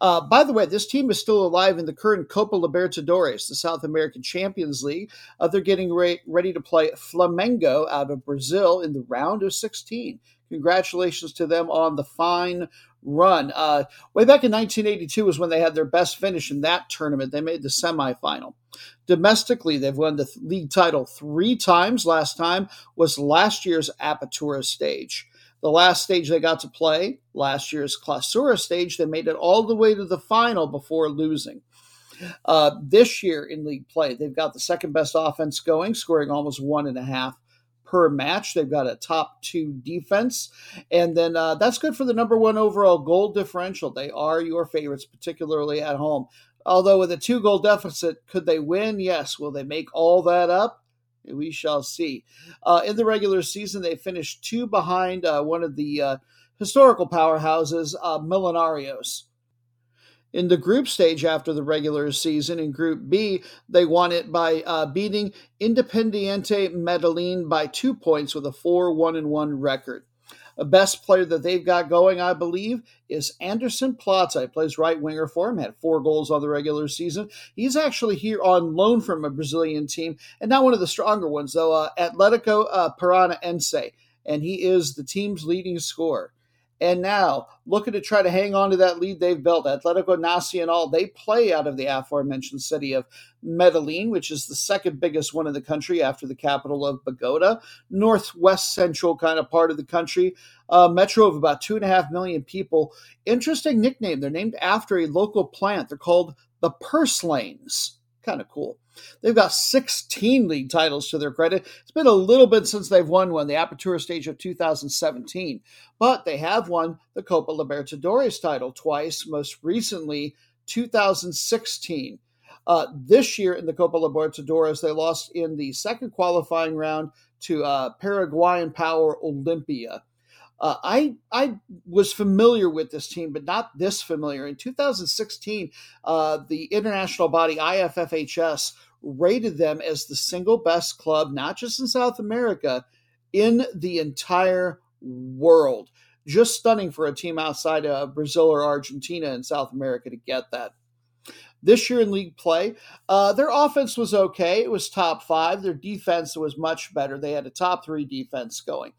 By the way, this team is still alive in the current Copa Libertadores, the South American Champions League. They're getting ready to play Flamengo out of Brazil in the round of 16. Congratulations to them on the fine run. Way back in 1982 was when they had their best finish in that tournament. They made the semifinal. Domestically, they've won the league title 3 times. Last time was last year's Apertura stage. The last stage they got to play, last year's Clausura stage, they made it all the way to the final before losing. This year in league play, they've got the second best offense going, scoring almost 1.5 per match. They've got a top 2 defense. And then that's good for the number 1 overall goal differential. They are your favorites, particularly at home. Although with a 2-goal deficit, could they win? Yes. Will they make all that up? We shall see. In the regular season, they finished 2 behind one of the historical powerhouses, Millonarios. In the group stage after the regular season, in Group B, they won it by beating Independiente Medellin by 2 points with a 4-1-1 record. The best player that they've got going, I believe, is Anderson Plata. He plays right winger for him, had 4 goals on the regular season. He's actually here on loan from a Brazilian team, and not one of the stronger ones, though, Atlético Paranaense, and he is the team's leading scorer. And now, looking to try to hang on to that lead they've built, Atlético Nacional, they play out of the aforementioned city of Medellin, which is the second biggest one in the country after the capital of Bogota, northwest central kind of part of the country, metro of about 2.5 million people. Interesting nickname. They're named after a local plant. They're called the Purse Lanes. Kind of cool. They've got 16 league titles to their credit. It's been a little bit since they've won one, the Apertura stage of 2017. But they have won the Copa Libertadores title twice, most recently 2016. This year in the Copa Libertadores, they lost in the second qualifying round to Paraguayan power Olimpia. I was familiar with this team, but not this familiar. In 2016, the international body IFFHS rated them as the single best club, not just in South America, in the entire world. Just stunning for a team outside of Brazil or Argentina and South America to get that. This year in league play, their offense was okay. It was top 5. Their defense was much better. They had a top 3 defense going.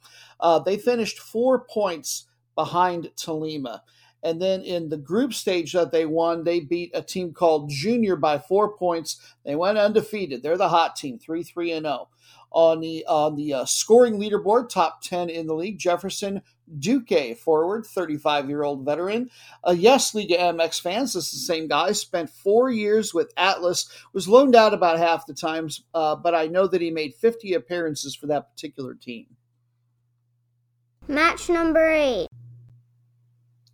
They finished 4 points behind Tolima. And then in the group stage that they won, they beat a team called Junior by 4 points. They went undefeated. They're the hot team, 3-3-0. On the scoring leaderboard, top 10 in the league, Jefferson Duque, forward, 35-year-old veteran. Yes, Liga MX fans, this is the same guy. Spent 4 years with Atlas, was loaned out about half the times, but I know that he made 50 appearances for that particular team. Match number 8.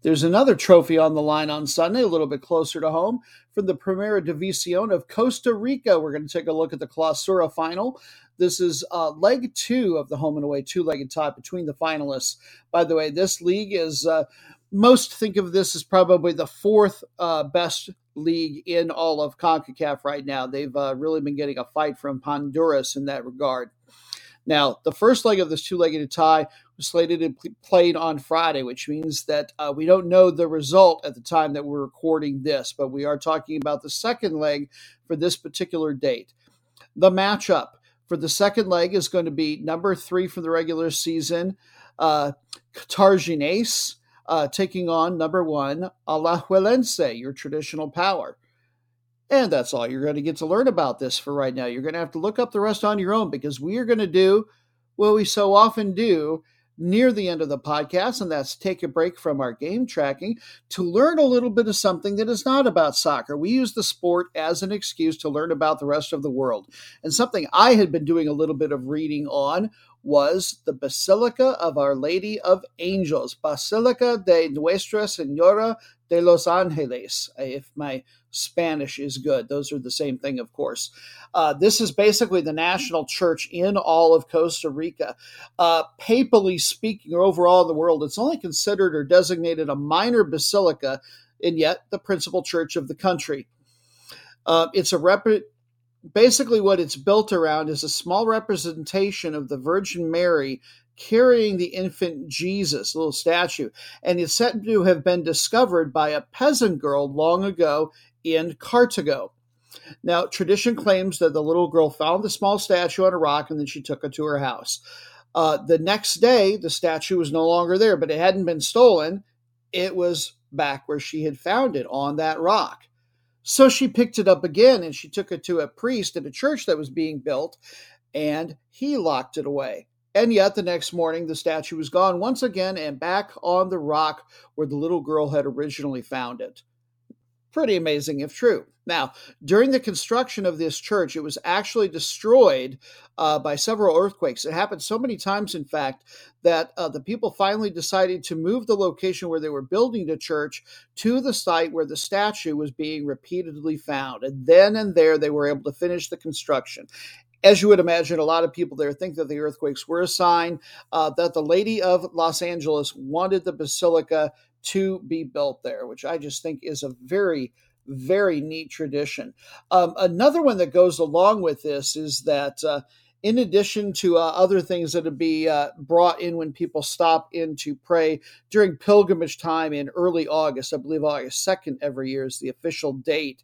There's another trophy on the line on Sunday, a little bit closer to home, from the Primera División of Costa Rica. We're going to take a look at the Clausura final. This is leg 2 of the home and away two-legged tie between the finalists. By the way, this league is, most think of this as probably the fourth best league in all of CONCACAF right now. They've really been getting a fight from Honduras in that regard. Now, the first leg of this two-legged tie was slated to be played on Friday, which means that we don't know the result at the time that we're recording this, but we are talking about the second leg for this particular date. The matchup for the second leg is going to be number 3 for the regular season, Cartaginés, taking on number 1, Alajuelense, your traditional power. And that's all you're going to get to learn about this for right now. You're going to have to look up the rest on your own, because we are going to do what we so often do near the end of the podcast, and that's take a break from our game tracking to learn a little bit of something that is not about soccer. We use the sport as an excuse to learn about the rest of the world. And something I had been doing a little bit of reading on was the Basilica of Our Lady of Angels, Basilica de Nuestra Señora de los Ángeles, if my Spanish is good. Those are the same thing, of course. This is basically the national church in all of Costa Rica. Papally speaking, or overall in the world, it's only considered or designated a minor basilica, and yet the principal church of the country. Basically what it's built around is a small representation of the Virgin Mary carrying the infant Jesus, a little statue, and it's said to have been discovered by a peasant girl long ago in Cartago. Now, tradition claims that the little girl found the small statue on a rock and then she took it to her house. The next day, the statue was no longer there, but it hadn't been stolen. It was back where she had found it, on that rock. So she picked it up again and she took it to a priest at a church that was being built, and he locked it away. And yet the next morning, the statue was gone once again and back on the rock where the little girl had originally found it. Pretty amazing if true. Now, during the construction of this church, it was actually destroyed by several earthquakes. It happened so many times, in fact, that the people finally decided to move the location where they were building the church to the site where the statue was being repeatedly found. And then and there, they were able to finish the construction. As you would imagine, a lot of people there think that the earthquakes were a sign that the Lady of Los Angeles wanted the basilica to be built there, which I just think is a very, very neat tradition. Another one that goes along with this is that in addition to other things that would be brought in when people stop in to pray during pilgrimage time in early August, I believe August 2nd every year is the official date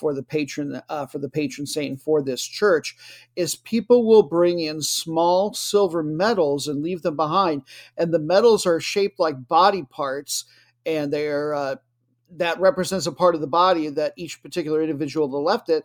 for the patron saint for this church, is people will bring in small silver medals and leave them behind. And the medals are shaped like body parts, and they're that represents a part of the body that each particular individual that left it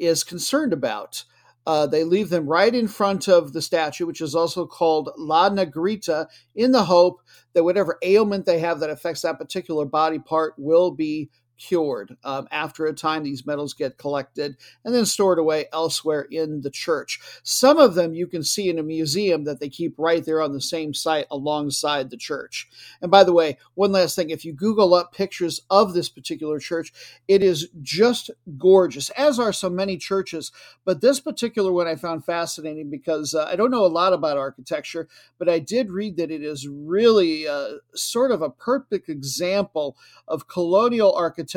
is concerned about. They leave them right in front of the statue, which is also called La Negrita, in the hope that whatever ailment they have that affects that particular body part will be cured. After a time, these medals get collected and then stored away elsewhere in the church. Some of them you can see in a museum that they keep right there on the same site alongside the church. And by the way, one last thing, if you Google up pictures of this particular church, it is just gorgeous, as are so many churches. But this particular one I found fascinating because I don't know a lot about architecture, but I did read that it is really sort of a perfect example of colonial architecture,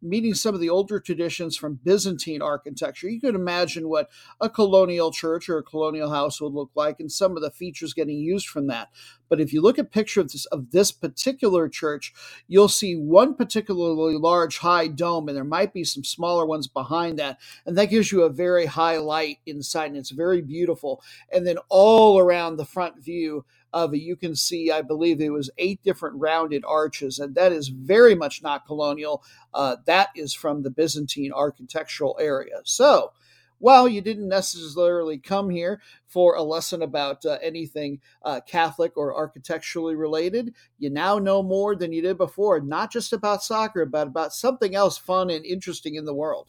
meeting some of the older traditions from Byzantine architecture. You could imagine what a colonial church or a colonial house would look like and some of the features getting used from that. But if you look at pictures of this particular church, you'll see one particularly large high dome, and there might be some smaller ones behind that. And that gives you a very high light inside, and it's very beautiful. And then all around the front view You can see, I believe it was 8 different rounded arches, and that is very much not colonial. That is from the Byzantine architectural area. So, well, you didn't necessarily come here for a lesson about anything Catholic or architecturally related. You now know more than you did before, not just about soccer, but about something else fun and interesting in the world.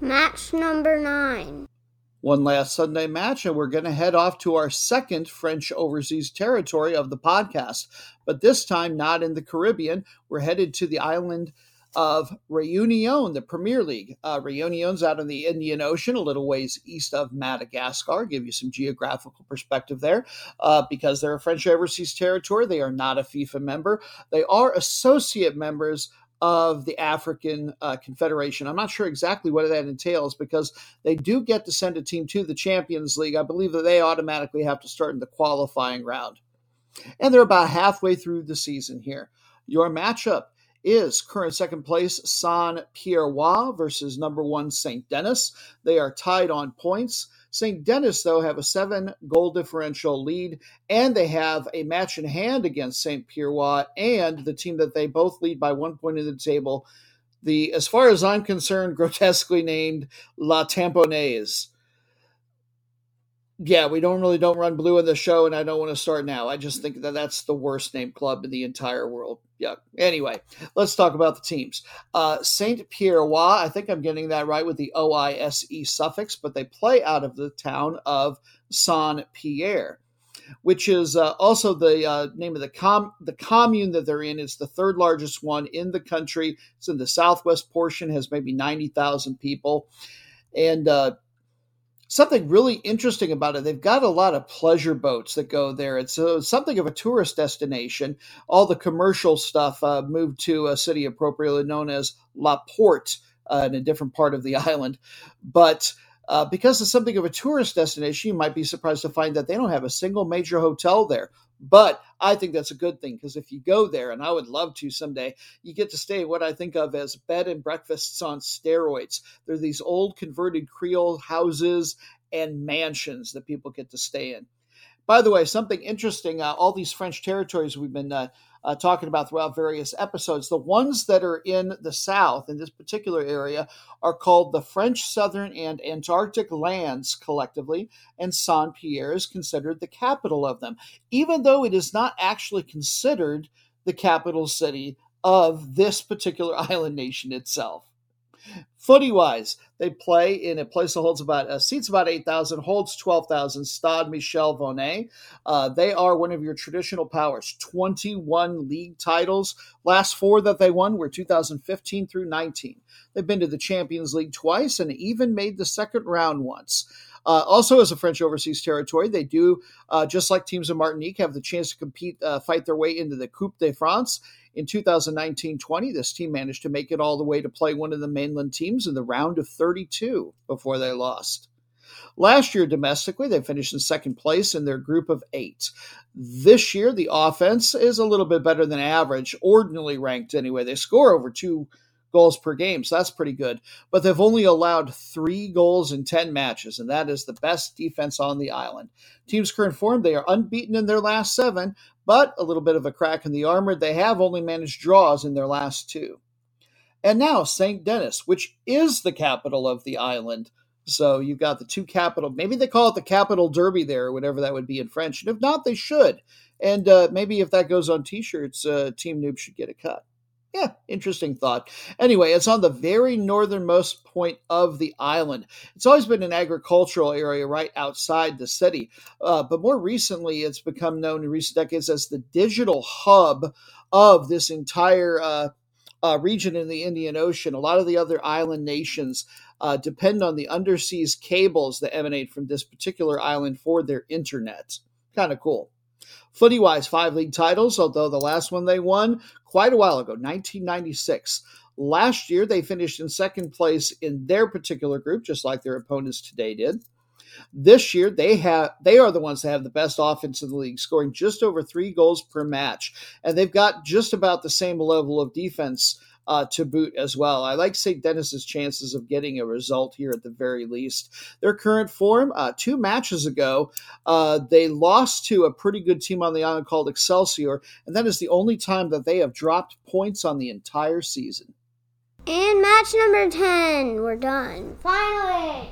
Match number 9. One last Sunday match, and we're going to head off to our second French overseas territory of the podcast, but this time not in the Caribbean. We're headed to the island of Reunion, the Premier League. Reunion's out in the Indian Ocean, a little ways east of Madagascar. Give you some geographical perspective there. Because they're a French overseas territory, they are not a FIFA member. They are associate members of the African Confederation. I'm not sure exactly what that entails, because they do get to send a team to the Champions League. I believe that they automatically have to start in the qualifying round. And they're about halfway through the season here. Your matchup is current second place Saint-Pierrois versus number 1 St. Denis. They are tied on points. St. Denis, though, have a 7-goal differential lead, and they have a match in hand against Saint-Pierrois and the team that they both lead by 1 point in the table, the, as far as I'm concerned, grotesquely named La Tamponaise. Yeah, we don't run blue in the show, and I don't want to start now. I just think that that's the worst named club in the entire world. Yeah. Anyway, let's talk about the teams. Saint-Pierrois, I think I'm getting that right with the O-I-S-E suffix, but they play out of the town of Saint-Pierre, which is also the name of the commune that they're in. It's the third largest one in the country. It's in the southwest portion, has maybe 90,000 people. And something really interesting about it, they've got a lot of pleasure boats that go there. It's something of a tourist destination. All the commercial stuff moved to a city appropriately known as La Porte in a different part of the island. But because it's something of a tourist destination, you might be surprised to find that they don't have a single major hotel there. But I think that's a good thing, because if you go there, and I would love to someday, you get to stay what I think of as bed and breakfasts on steroids. They're these old converted Creole houses and mansions that people get to stay in. By the way, something interesting, all these French territories we've been talking about throughout various episodes, the ones that are in the south, in this particular area, are called the French Southern and Antarctic lands collectively, and Saint-Pierre is considered the capital of them, even though it is not actually considered the capital city of this particular island nation itself. Footy-wise, they play in a place that holds about 8,000, holds 12,000, Stade Michel Vonnet. They are one of your traditional powers, 21 league titles. Last 4 that they won were 2015 through 19. They've been to the Champions League twice and even made the second round once. Also, as a French overseas territory, they do, just like teams in Martinique, have the chance to compete, fight their way into the Coupe de France. In 2019-20, this team managed to make it all the way to play one of the mainland teams in the round of 32 before they lost. Last year, domestically, they finished in second place in their group of 8. This year, the offense is a little bit better than average, ordinally ranked anyway. They score over 2 goals per game, so that's pretty good. But they've only allowed 3 goals in 10 matches, and that is the best defense on the island. Team's current form, they are unbeaten in their last 7, but a little bit of a crack in the armor. They have only managed draws in their last 2. And now St. Denis, which is the capital of the island. So you've got the 2 capital. Maybe they call it the capital derby there, or whatever that would be in French. And if not, they should. And maybe if that goes on T-shirts, Team Noob should get a cut. Yeah, interesting thought. Anyway, it's on the very northernmost point of the island. It's always been an agricultural area right outside the city. But more recently, it's become known in recent decades as the digital hub of this entire region in the Indian Ocean. A lot of the other island nations depend on the undersea cables that emanate from this particular island for their internet. Kind of cool. Footy-wise, 5 league titles, although the last one they won quite a while ago, 1996. Last year, they finished in second place in their particular group, just like their opponents today did. This year, they are the ones that have the best offense in the league, scoring just over 3 goals per match. And they've got just about the same level of defense to boot as well. I like St. Dennis's chances of getting a result here at the very least. Their current form, 2 matches ago, they lost to a pretty good team on the island called Excelsior, and that is the only time that they have dropped points on the entire season. And match number 10, we're done. Finally!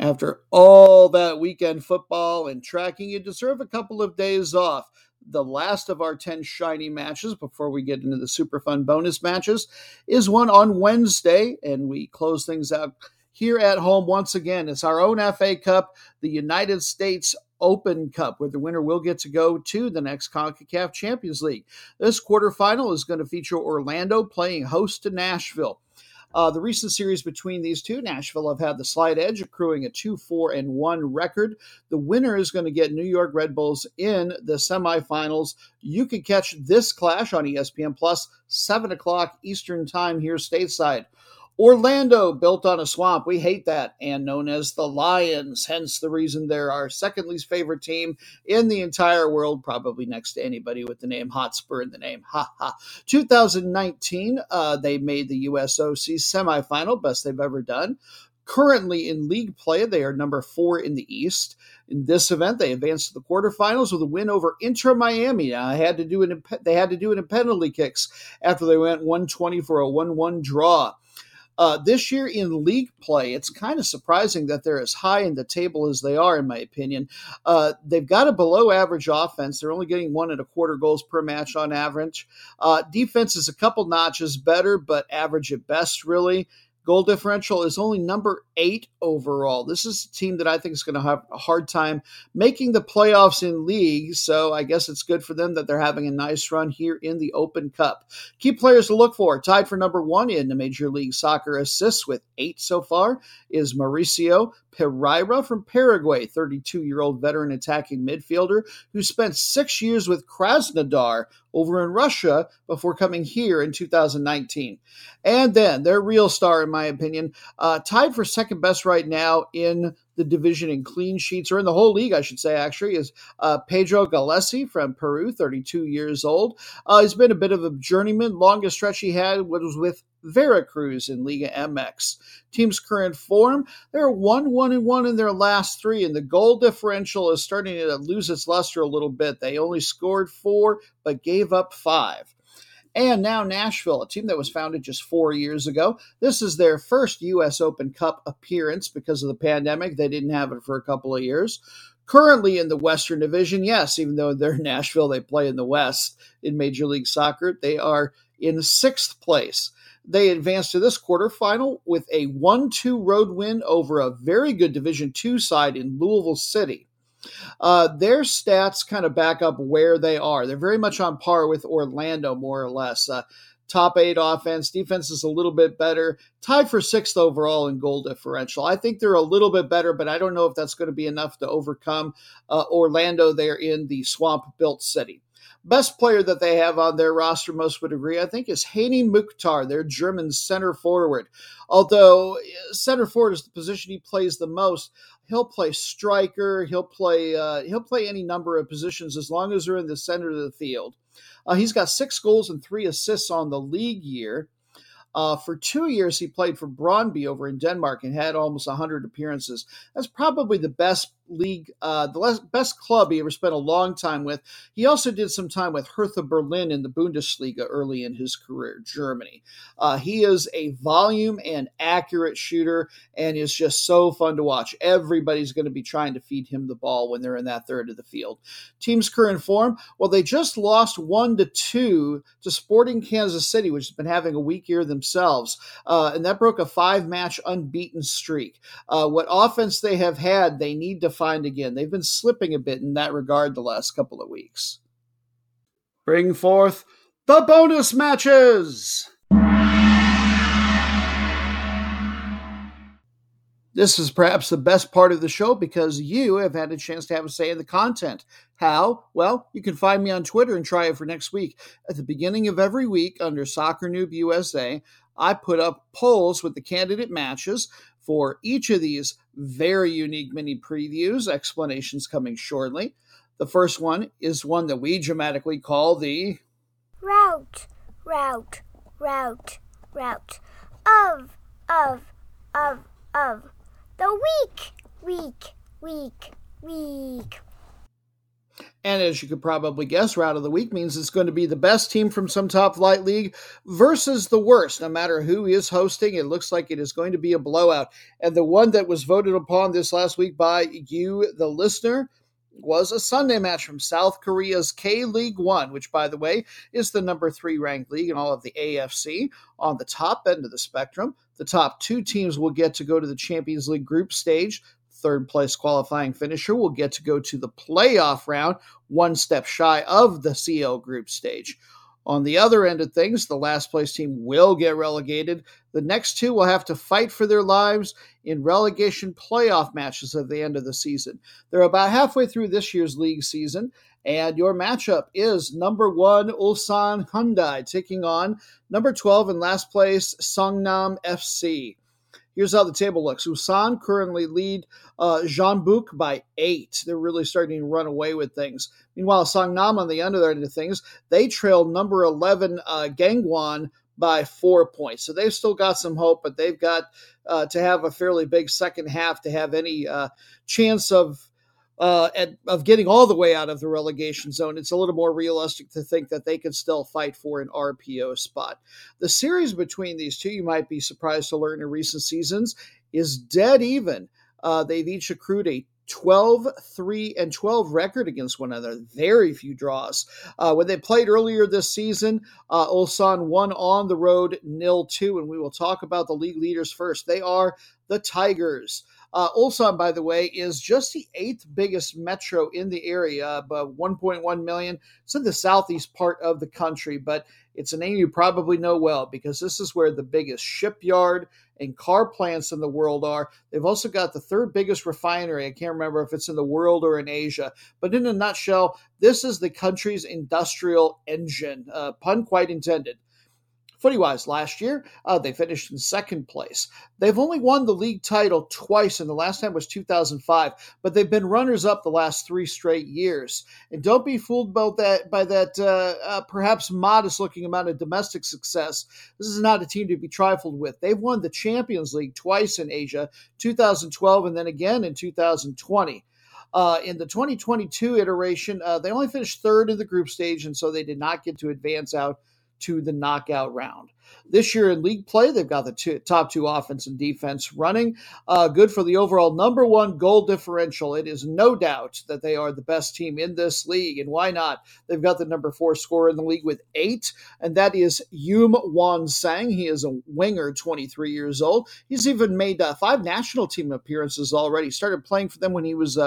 After all that weekend football and tracking, you deserve a couple of days off. The last of our 10 shiny matches before we get into the super fun bonus matches is one on Wednesday, and we close things out here at home once again. It's our own FA Cup, the United States Open Cup, where the winner will get to go to the next CONCACAF Champions League. This quarterfinal is going to feature Orlando playing host to Nashville. The recent series between these two, Nashville have had the slight edge, accruing a 2-4-1 record. The winner is going to get New York Red Bulls in the semifinals. You can catch this clash on ESPN Plus, 7 o'clock Eastern Time here stateside. Orlando, built on a swamp, we hate that, and known as the Lions, hence the reason they're our second least favorite team in the entire world, probably next to anybody with the name Hotspur in the name. 2019, they made the USOC semifinal, best they've ever done. Currently in league play, they are number 4 in the East. In this event, they advanced to the quarterfinals with a win over Inter Miami. Now, they had to do it in penalty kicks after they went 120 for a 1-1 draw. This year in league play, it's kind of surprising that they're as high in the table as they are, in my opinion. They've got a below-average offense. They're only getting 1.25 goals per match on average. Defense is a couple notches better, but average at best, really. Goal differential is only number 8 overall. This is a team that I think is going to have a hard time making the playoffs in league, so I guess it's good for them that they're having a nice run here in the Open Cup. Key players to look for, tied for number 1 in the Major League Soccer assists with 8 so far, is Mauricio Pereira from Paraguay, 32-year-old veteran attacking midfielder who spent 6 years with Krasnodar over in Russia before coming here in 2019. And then their real star, in my opinion, tied for second best right now in the division in clean sheets, or in the whole league, I should say, actually, is Pedro Galesi from Peru, 32 years old. He's been a bit of a journeyman. Longest stretch he had was with Veracruz in Liga MX. Team's current form, they're 1-1-1 in their last 3, and the goal differential is starting to lose its luster a little bit. They only scored 4, but gave up 5. And now Nashville, a team that was founded just 4 years ago. This is their first U.S. Open Cup appearance because of the pandemic. They didn't have it for a couple of years. Currently in the Western Division, yes, even though they're Nashville, they play in the West in Major League Soccer. They are in 6th place. They advanced to this quarterfinal with a 1-2 road win over a very good Division II side in Louisville City. Their stats kind of back up where they are. They're very much on par with Orlando, more or less. Top 8 offense, defense is a little bit better, tied for 6th overall in goal differential. I think they're a little bit better, but I don't know if that's going to be enough to overcome Orlando there in the swamp-built city. Best player that they have on their roster, most would agree, I think, is Hani Mukhtar, their German center forward. Although center forward is the position he plays the most, he'll play striker, he'll play any number of positions as long as they're in the center of the field. He's got 6 goals and 3 assists on the league year. For 2 years, he played for Brøndby over in Denmark and had almost 100 appearances. That's probably the best league, best club he ever spent a long time with. He also did some time with Hertha Berlin in the Bundesliga early in his career, Germany. He is a volume and accurate shooter and is just so fun to watch. Everybody's going to be trying to feed him the ball when they're in that third of the field. Team's current form, well, they just lost 1-2 to Sporting Kansas City, which has been having a weak year themselves, and that broke a 5-match unbeaten streak. What offense they have had, they need to find again. They've been slipping a bit in that regard the last couple of weeks. Bring forth the bonus matches! This is perhaps the best part of the show because you have had a chance to have a say in the content. How? Well, you can find me on Twitter and try it for next week. At the beginning of every week under Soccer Noob USA, I put up polls with the candidate matches for each of these very unique mini previews, explanations coming shortly. The first one is one that we dramatically call the Route route, of, the week. And as you could probably guess, Route of the Week means it's going to be the best team from some top flight league versus the worst. No matter who is hosting, it looks like it is going to be a blowout. And the one that was voted upon this last week by you, the listener, was a Sunday match from South Korea's K-League One, which, by the way, is the number 3 ranked league in all of the AFC. On the top end of the spectrum, the top 2 teams will get to go to the Champions League group stage. Third place qualifying finisher will get to go to the playoff round, one step shy of the CL group stage. On the other end of things, the last place team will get relegated. The next 2 will have to fight for their lives in relegation playoff matches at the end of the season. They're about halfway through this year's league season, and your matchup is number 1 Ulsan Hyundai taking on number 12 in last place Seongnam FC. Here's how the table looks. Ulsan currently lead Jeonbuk by 8. They're really starting to run away with things. Meanwhile, Seongnam on the other end of things, they trail number 11 Gangwon by 4 points. So they've still got some hope, but they've got to have a fairly big second half to have any chance of getting all the way out of the relegation zone. It's a little more realistic to think that they could still fight for an RPO spot. The series between these two, you might be surprised to learn in recent seasons, is dead even. They've each accrued a 12-3-12 record against one another. Very few draws. When they played earlier this season, Ulsan won on the road 0-2, and we will talk about the league leaders first. They are the Tigers. Ulsan, by the way, is just the 8th biggest metro in the area, but 1.1 million. It's in the southeast part of the country, but it's a name you probably know well because this is where the biggest shipyard and car plants in the world are. They've also got the 3rd biggest refinery. I can't remember if it's in the world or in Asia, but in a nutshell, this is the country's industrial engine, pun quite intended. Footy-wise, last year, they finished in 2nd place. They've only won the league title twice, and the last time was 2005, but they've been runners-up the last 3 straight years. And don't be fooled by that perhaps modest-looking amount of domestic success. This is not a team to be trifled with. They've won the Champions League twice in Asia, 2012 and then again in 2020. In the 2022 iteration, they only finished 3rd in the group stage, and so they did not get to advance out to the knockout round. This year in league play, they've got the top 2 offense and defense running. Good for the overall number 1 goal differential. It is no doubt that they are the best team in this league, and why not? They've got the number 4 scorer in the league with 8, and that is Youm Won Sang. He is a winger, 23 years old. He's even made 5 national team appearances already. Started playing for them when he was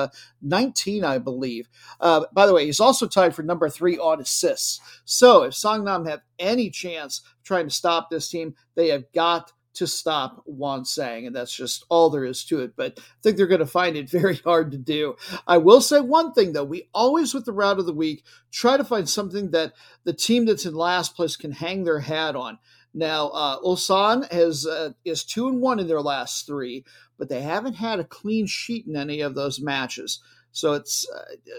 19, I believe. By the way, he's also tied for number 3 on assists. So if Seongnam have any chance trying to stop this team, they have got to stop Won Sang, and that's just all there is to it, but I think they're going to find it very hard to do. I will say one thing, though. We always, with the Route of the Week, try to find something that the team that's in last place can hang their hat on. Now, Ulsan is 2-1 in their last 3, but they haven't had a clean sheet in any of those matches. So it's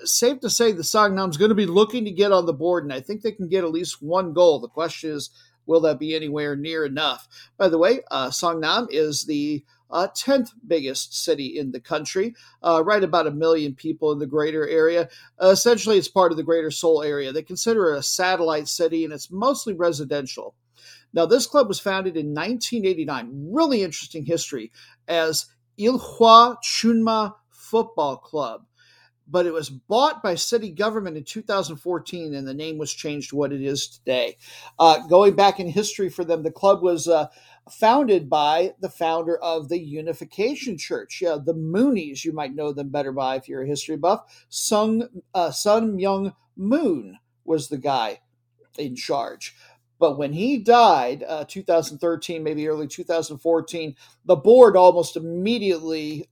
safe to say the Seongnam's going to be looking to get on the board, and I think they can get at least 1 goal. The question is, will that be anywhere near enough? By the way, Seongnam is the 10th biggest city in the country, right about 1 million people in the greater area. Essentially, it's part of the greater Seoul area. They consider it a satellite city, and it's mostly residential. Now, this club was founded in 1989. Really interesting history as Ilhwa Chunma Football Club. But it was bought by city government in 2014, and the name was changed to what it is today. Going back in history for them, the club was founded by the founder of the Unification Church, the Moonies. You might know them better by if you're a history buff. Sun Myung Moon was the guy in charge. But when he died, 2013, maybe early 2014, the board almost immediately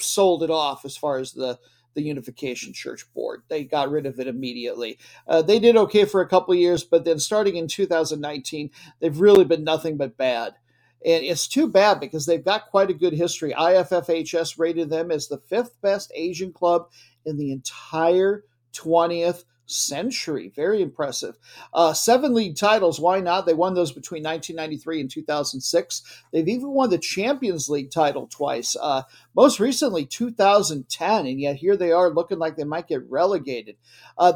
sold it off as far as the Unification Church Board. They got rid of it immediately. They did okay for a couple of years, but then starting in 2019, they've really been nothing but bad. And it's too bad because they've got quite a good history. IFFHS rated them as the 5th best Asian club in the entire 20th century. Very impressive. 7 league titles. Why not? They won those between 1993 and 2006. They've even won the Champions League title twice. Most recently, 2010. And yet here they are looking like they might get relegated.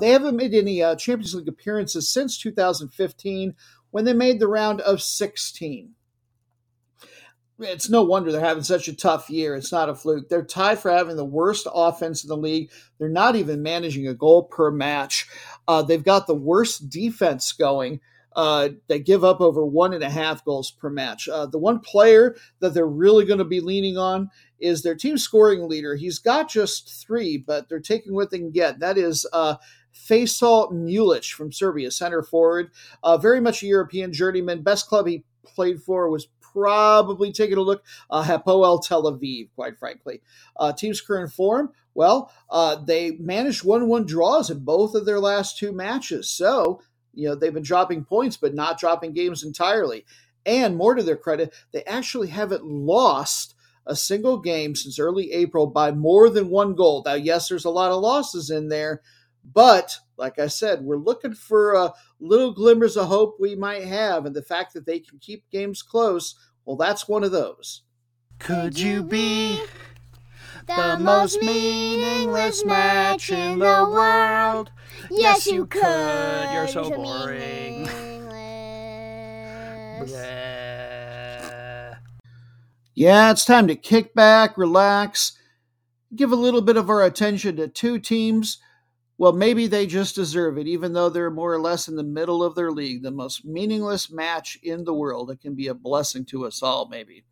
They haven't made any Champions League appearances since 2015 when they made the round of 16. It's no wonder they're having such a tough year. It's not a fluke. They're tied for having the worst offense in the league. They're not even managing a goal per match. They've got the worst defense going. They give up over 1.5 goals per match. The one player that they're really going to be leaning on is their team scoring leader. He's got just 3, but they're taking what they can get. That is Faisal Mulic from Serbia, center forward. Very much a European journeyman. Best club he played for was probably taking a look Hapoel Tel Aviv, quite frankly. Team's current form, well, they managed 1-1 draws in both of their last 2 matches. So, you know, they've been dropping points but not dropping games entirely. And more to their credit, they actually haven't lost a single game since early April by more than 1 goal. Now, yes, there's a lot of losses in there, but like I said, we're looking for little glimmers of hope we might have, and the fact that they can keep games close, well, that's one of those. Could you be the most meaningless match in the world? Yes, you could. You're so boring. Yeah, it's time to kick back, relax, give a little bit of our attention to 2 teams. Well, maybe they just deserve it, even though they're more or less in the middle of their league. The most meaningless match in the world. It can be a blessing to us all, maybe.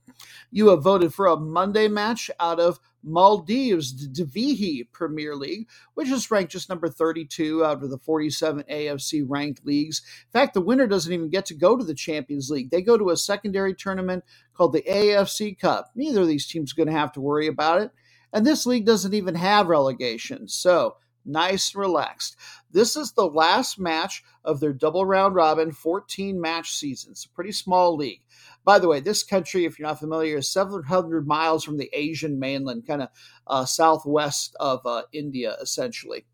You have voted for a Monday match out of Maldives' Divihi Premier League, which is ranked just number 32 out of the 47 AFC-ranked leagues. In fact, the winner doesn't even get to go to the Champions League. They go to a secondary tournament called the AFC Cup. Neither of these teams are going to have to worry about it. And this league doesn't even have relegation, so nice, relaxed. This is the last match of their double round robin 14-match season. It's a pretty small league. By the way, this country, if you're not familiar, is 700 miles from the Asian mainland, kind of southwest of India, essentially.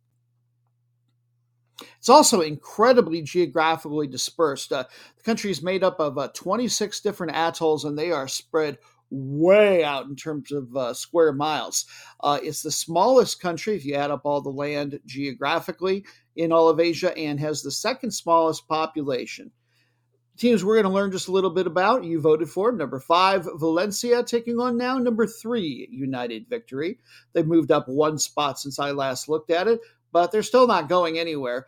It's also incredibly geographically dispersed. The country is made up of 26 different atolls, and they are spread way out in terms of square miles. It's the smallest country, if you add up all the land geographically, in all of Asia, and has the second smallest population. Teams we're going to learn just a little bit about, you voted for. Number 5, Valencia, taking on now number 3, United Victory. They've moved up 1 spot since I last looked at it, but they're still not going anywhere.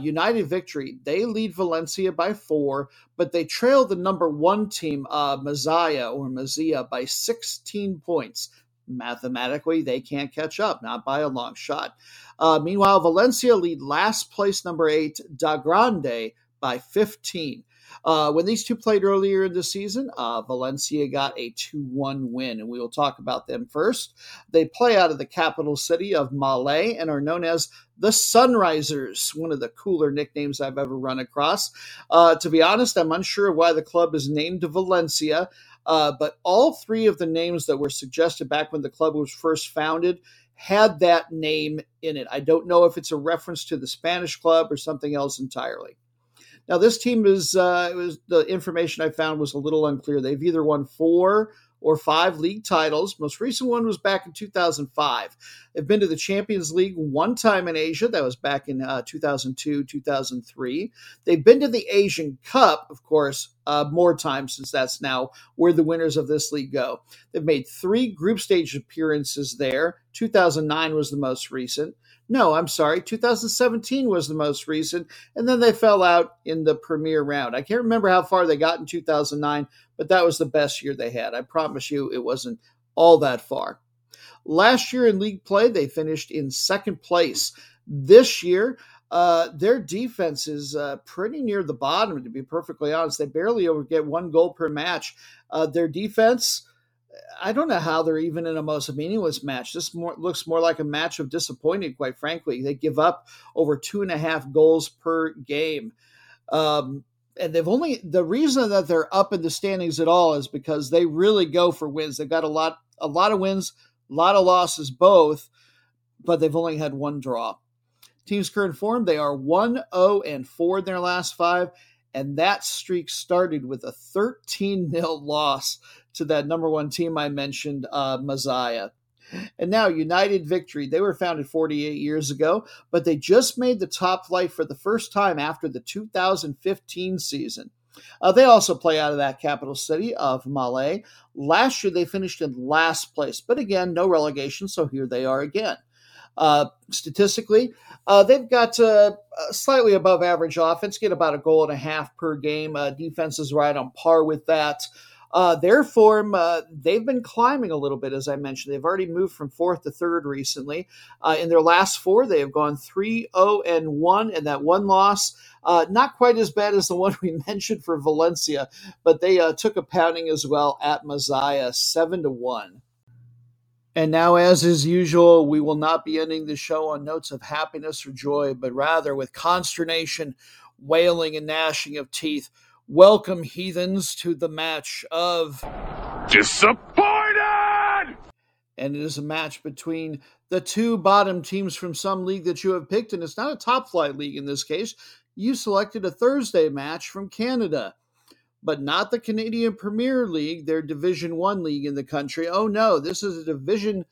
United Victory, they lead Valencia by 4, but they trail the number 1 team, Mazzia, by 16 points. Mathematically, they can't catch up, not by a long shot. Meanwhile, Valencia lead last place, number 8, Da Grande, by 15. When these two played earlier in the season, Valencia got a 2-1 win, and we will talk about them first. They play out of the capital city of Malé and are known as the Sunrisers, one of the cooler nicknames I've ever run across. To be honest, I'm unsure why the club is named Valencia, but all 3 of the names that were suggested back when the club was first founded had that name in it. I don't know if it's a reference to the Spanish club or something else entirely. Now, this team is, the information I found was a little unclear. They've either won 4 or 5 league titles. Most recent one was back in 2005. They've been to the Champions League 1 time in Asia. That was back in 2002, 2003. They've been to the Asian Cup, of course, more times, since that's now where the winners of this league go. They've made 3 group stage appearances there. 2009 was the most recent. 2017 was the most recent, and then they fell out in the premier round. I can't remember how far they got in 2009, but that was the best year they had. I promise you it wasn't all that far. Last year in league play, they finished in 2nd place. This year, their defense is pretty near the bottom, to be perfectly honest. They barely get 1 goal per match. Their defense, I don't know how they're even in a most meaningless match. This looks more like a match of disappointed, quite frankly. They give up over 2.5 goals per game. And they've only, the reason that they're up in the standings at all is because they really go for wins. They've got a lot of wins, a lot of losses, both, but they've only had 1 draw. Team's current form, they are 1-0-4 in their last five, and that streak started with a 13-0 loss to that number one team I mentioned, Mazaya. And now United Victory. They were founded 48 years ago, but they just made the top flight for the first time after the 2015 season. They also play out of that capital city of Malé. Last year, they finished in last place, but again, no relegation, so here they are again. Statistically, they've got slightly above average offense, get about 1.5 goals per game. Defense is right on par with that. Their form, they've been climbing a little bit, as I mentioned. They've already moved from fourth to third recently. In their last four, they have gone 3-0-1, and that one loss, not quite as bad as the one we mentioned for Valencia, but they took a pounding as well at Mazaya, 7-1. And now, as is usual, we will not be ending the show on notes of happiness or joy, but rather with consternation, wailing, and gnashing of teeth. Welcome, heathens, to the match of disappointed! And it is a match between the two bottom teams from some league that you have picked, and it's not a top-flight league in this case. You selected a Thursday match from Canada, but not the Canadian Premier League, their Division 1 league in the country. Oh, no, this is a Division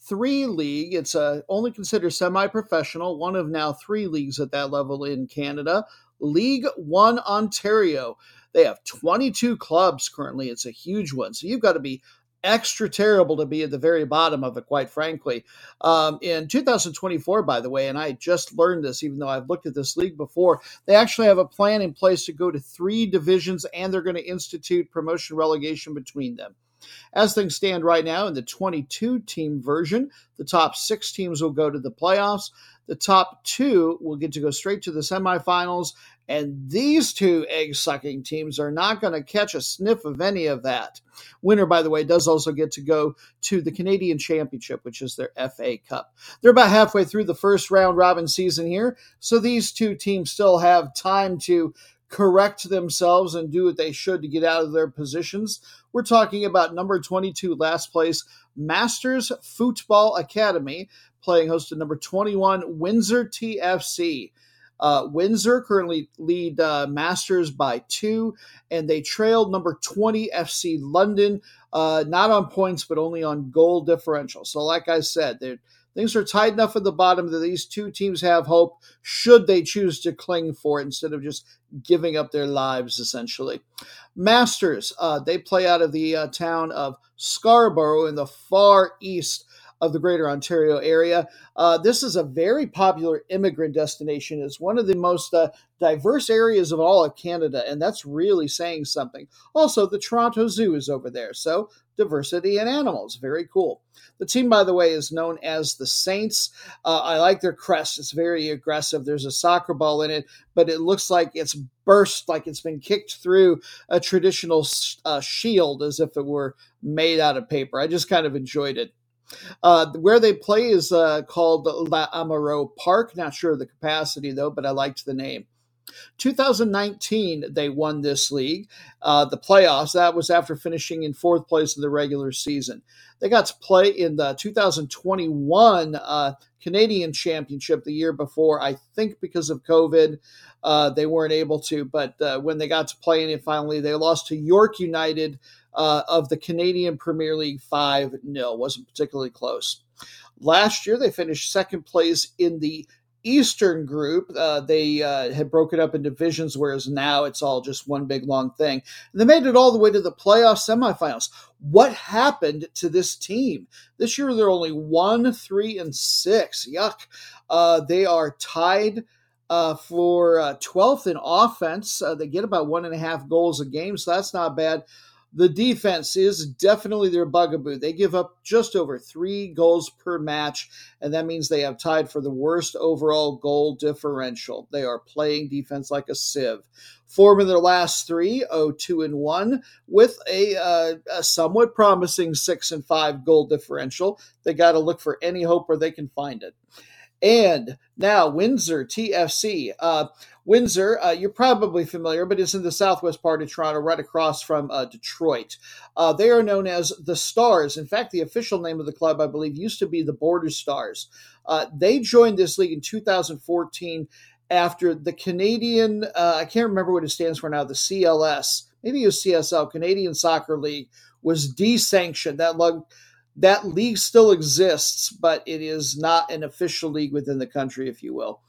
3 league. It's only considered semi-professional, one of now three leagues at that level in Canada, League One Ontario. They have 22 clubs currently. It's a huge one. So you've got to be extra terrible to be at the very bottom of it, quite frankly. In 2024, by the way, and I just learned this, even though I've looked at this league before, they actually have a plan in place to go to three divisions, and they're going to institute promotion relegation between them. As things stand right now in the 22-team version, the top six teams will go to the playoffs. The top two will get to go straight to the semifinals, and these two egg-sucking teams are not going to catch a sniff of any of that. Winner, by the way, does also get to go to the Canadian Championship, which is their FA Cup. They're about halfway through the first round-robin season here, so these two teams still have time to correct themselves and do what they should to get out of their positions. We're talking about number 22, last place, Masters Football Academy, playing host to number 21, Windsor TFC. Windsor currently lead Masters by 2, and they trailed number 20, FC London, not on points, but only on goal differential. So like I said, things are tight enough at the bottom that these two teams have hope should they choose to cling for it instead of just giving up their lives, essentially. Masters, they play out of the town of Scarborough in the far east of the greater Ontario area. This is a very popular immigrant destination. It's one of the most diverse areas of all of Canada, and that's really saying something. Also, the Toronto Zoo is over there, so diversity in animals. Very cool. The team, by the way, is known as the Saints. I like their crest. It's very aggressive. There's a soccer ball in it, but it looks like it's burst, like it's been kicked through a traditional shield as if it were made out of paper. I just kind of enjoyed it. Where they play is called La Amaro Park. Not sure of the capacity, though, but I liked the name. 2019, they won this league, the playoffs. That was after finishing in fourth place in the regular season. They got to play in the 2021 Canadian Championship the year before. I think because of COVID, they weren't able to. But when they got to play in it finally, they lost to York United of the Canadian Premier League 5-0. Wasn't particularly close. Last year, they finished second place in the Eastern group. They had broken up in divisions, whereas now it's all just one big long thing. And they made it all the way to the playoff semifinals. What happened to this team? This year they're only 1-3-6. Yuck. They are tied for 12th in offense. They get about 1.5 goals a game, so that's not bad. The defense is definitely their bugaboo. They give up just over 3 goals per match, and that means they have tied for the worst overall goal differential. They are playing defense like a sieve. Form in their last 3, 0-2-1, with a somewhat promising 6-5 goal differential. They got to look for any hope where they can find it. And now Windsor TFC, Windsor, you're probably familiar, but it's in the southwest part of Toronto, right across from Detroit. They are known as the Stars. In fact, the official name of the club, I believe, used to be the Border Stars. They joined this league in 2014 after the Canadian, I can't remember what it stands for now, the CLS, maybe it was CSL, Canadian Soccer League, was desanctioned. That league still exists, but it is not an official league within the country, if you will.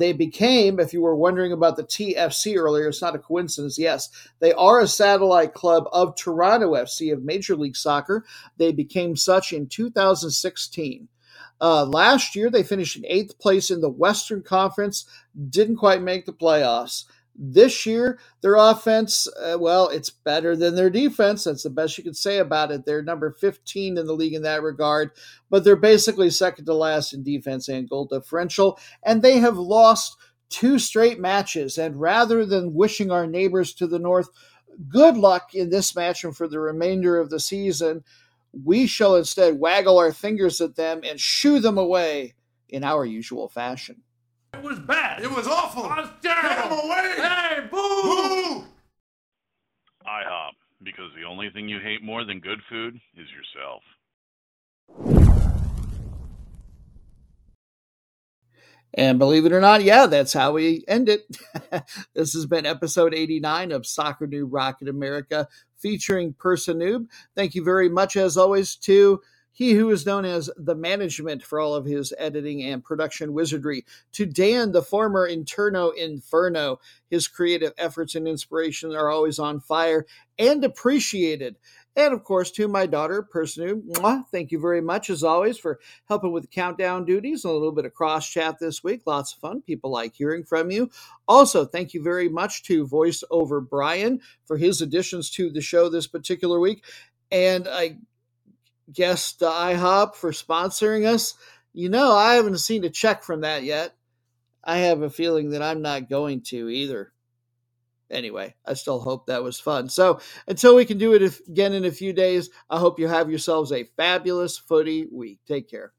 They became, if you were wondering about the TFC earlier, it's not a coincidence, yes, they are a satellite club of Toronto FC, of Major League Soccer. They became such in 2016. Last year, they finished in 8th place in the Western Conference, didn't quite make the playoffs. This year, their offense, well, it's better than their defense. That's the best you can say about it. They're number 15 in the league in that regard, but they're basically second to last in defense and goal differential, and they have lost 2 straight matches. And rather than wishing our neighbors to the north good luck in this match and for the remainder of the season, we shall instead waggle our fingers at them and shoo them away in our usual fashion. It was bad. It was awful. I was terrible. Get him away. Hey, boo! Boo! IHOP, because the only thing you hate more than good food is yourself. And believe it or not, yeah, that's how we end it. This has been episode 89 of Soccer Noob Rocket America featuring Persa Noob. Thank you very much, as always, to he who is known as the management for all of his editing and production wizardry, to Dan, the former Interno Inferno. His creative efforts and inspiration are always on fire and appreciated. And, of course, to my daughter, Persa Noob, thank you very much, as always, for helping with the countdown duties and a little bit of cross-chat this week. Lots of fun. People like hearing from you. Also, thank you very much to VoiceOver Brian for his additions to the show this particular week. And I guess to IHOP for sponsoring us. You know, I haven't seen a check from that yet. I have a feeling that I'm not going to either. Anyway, I still hope that was fun. So until we can do it again in a few days, I hope you have yourselves a fabulous footy week. Take care.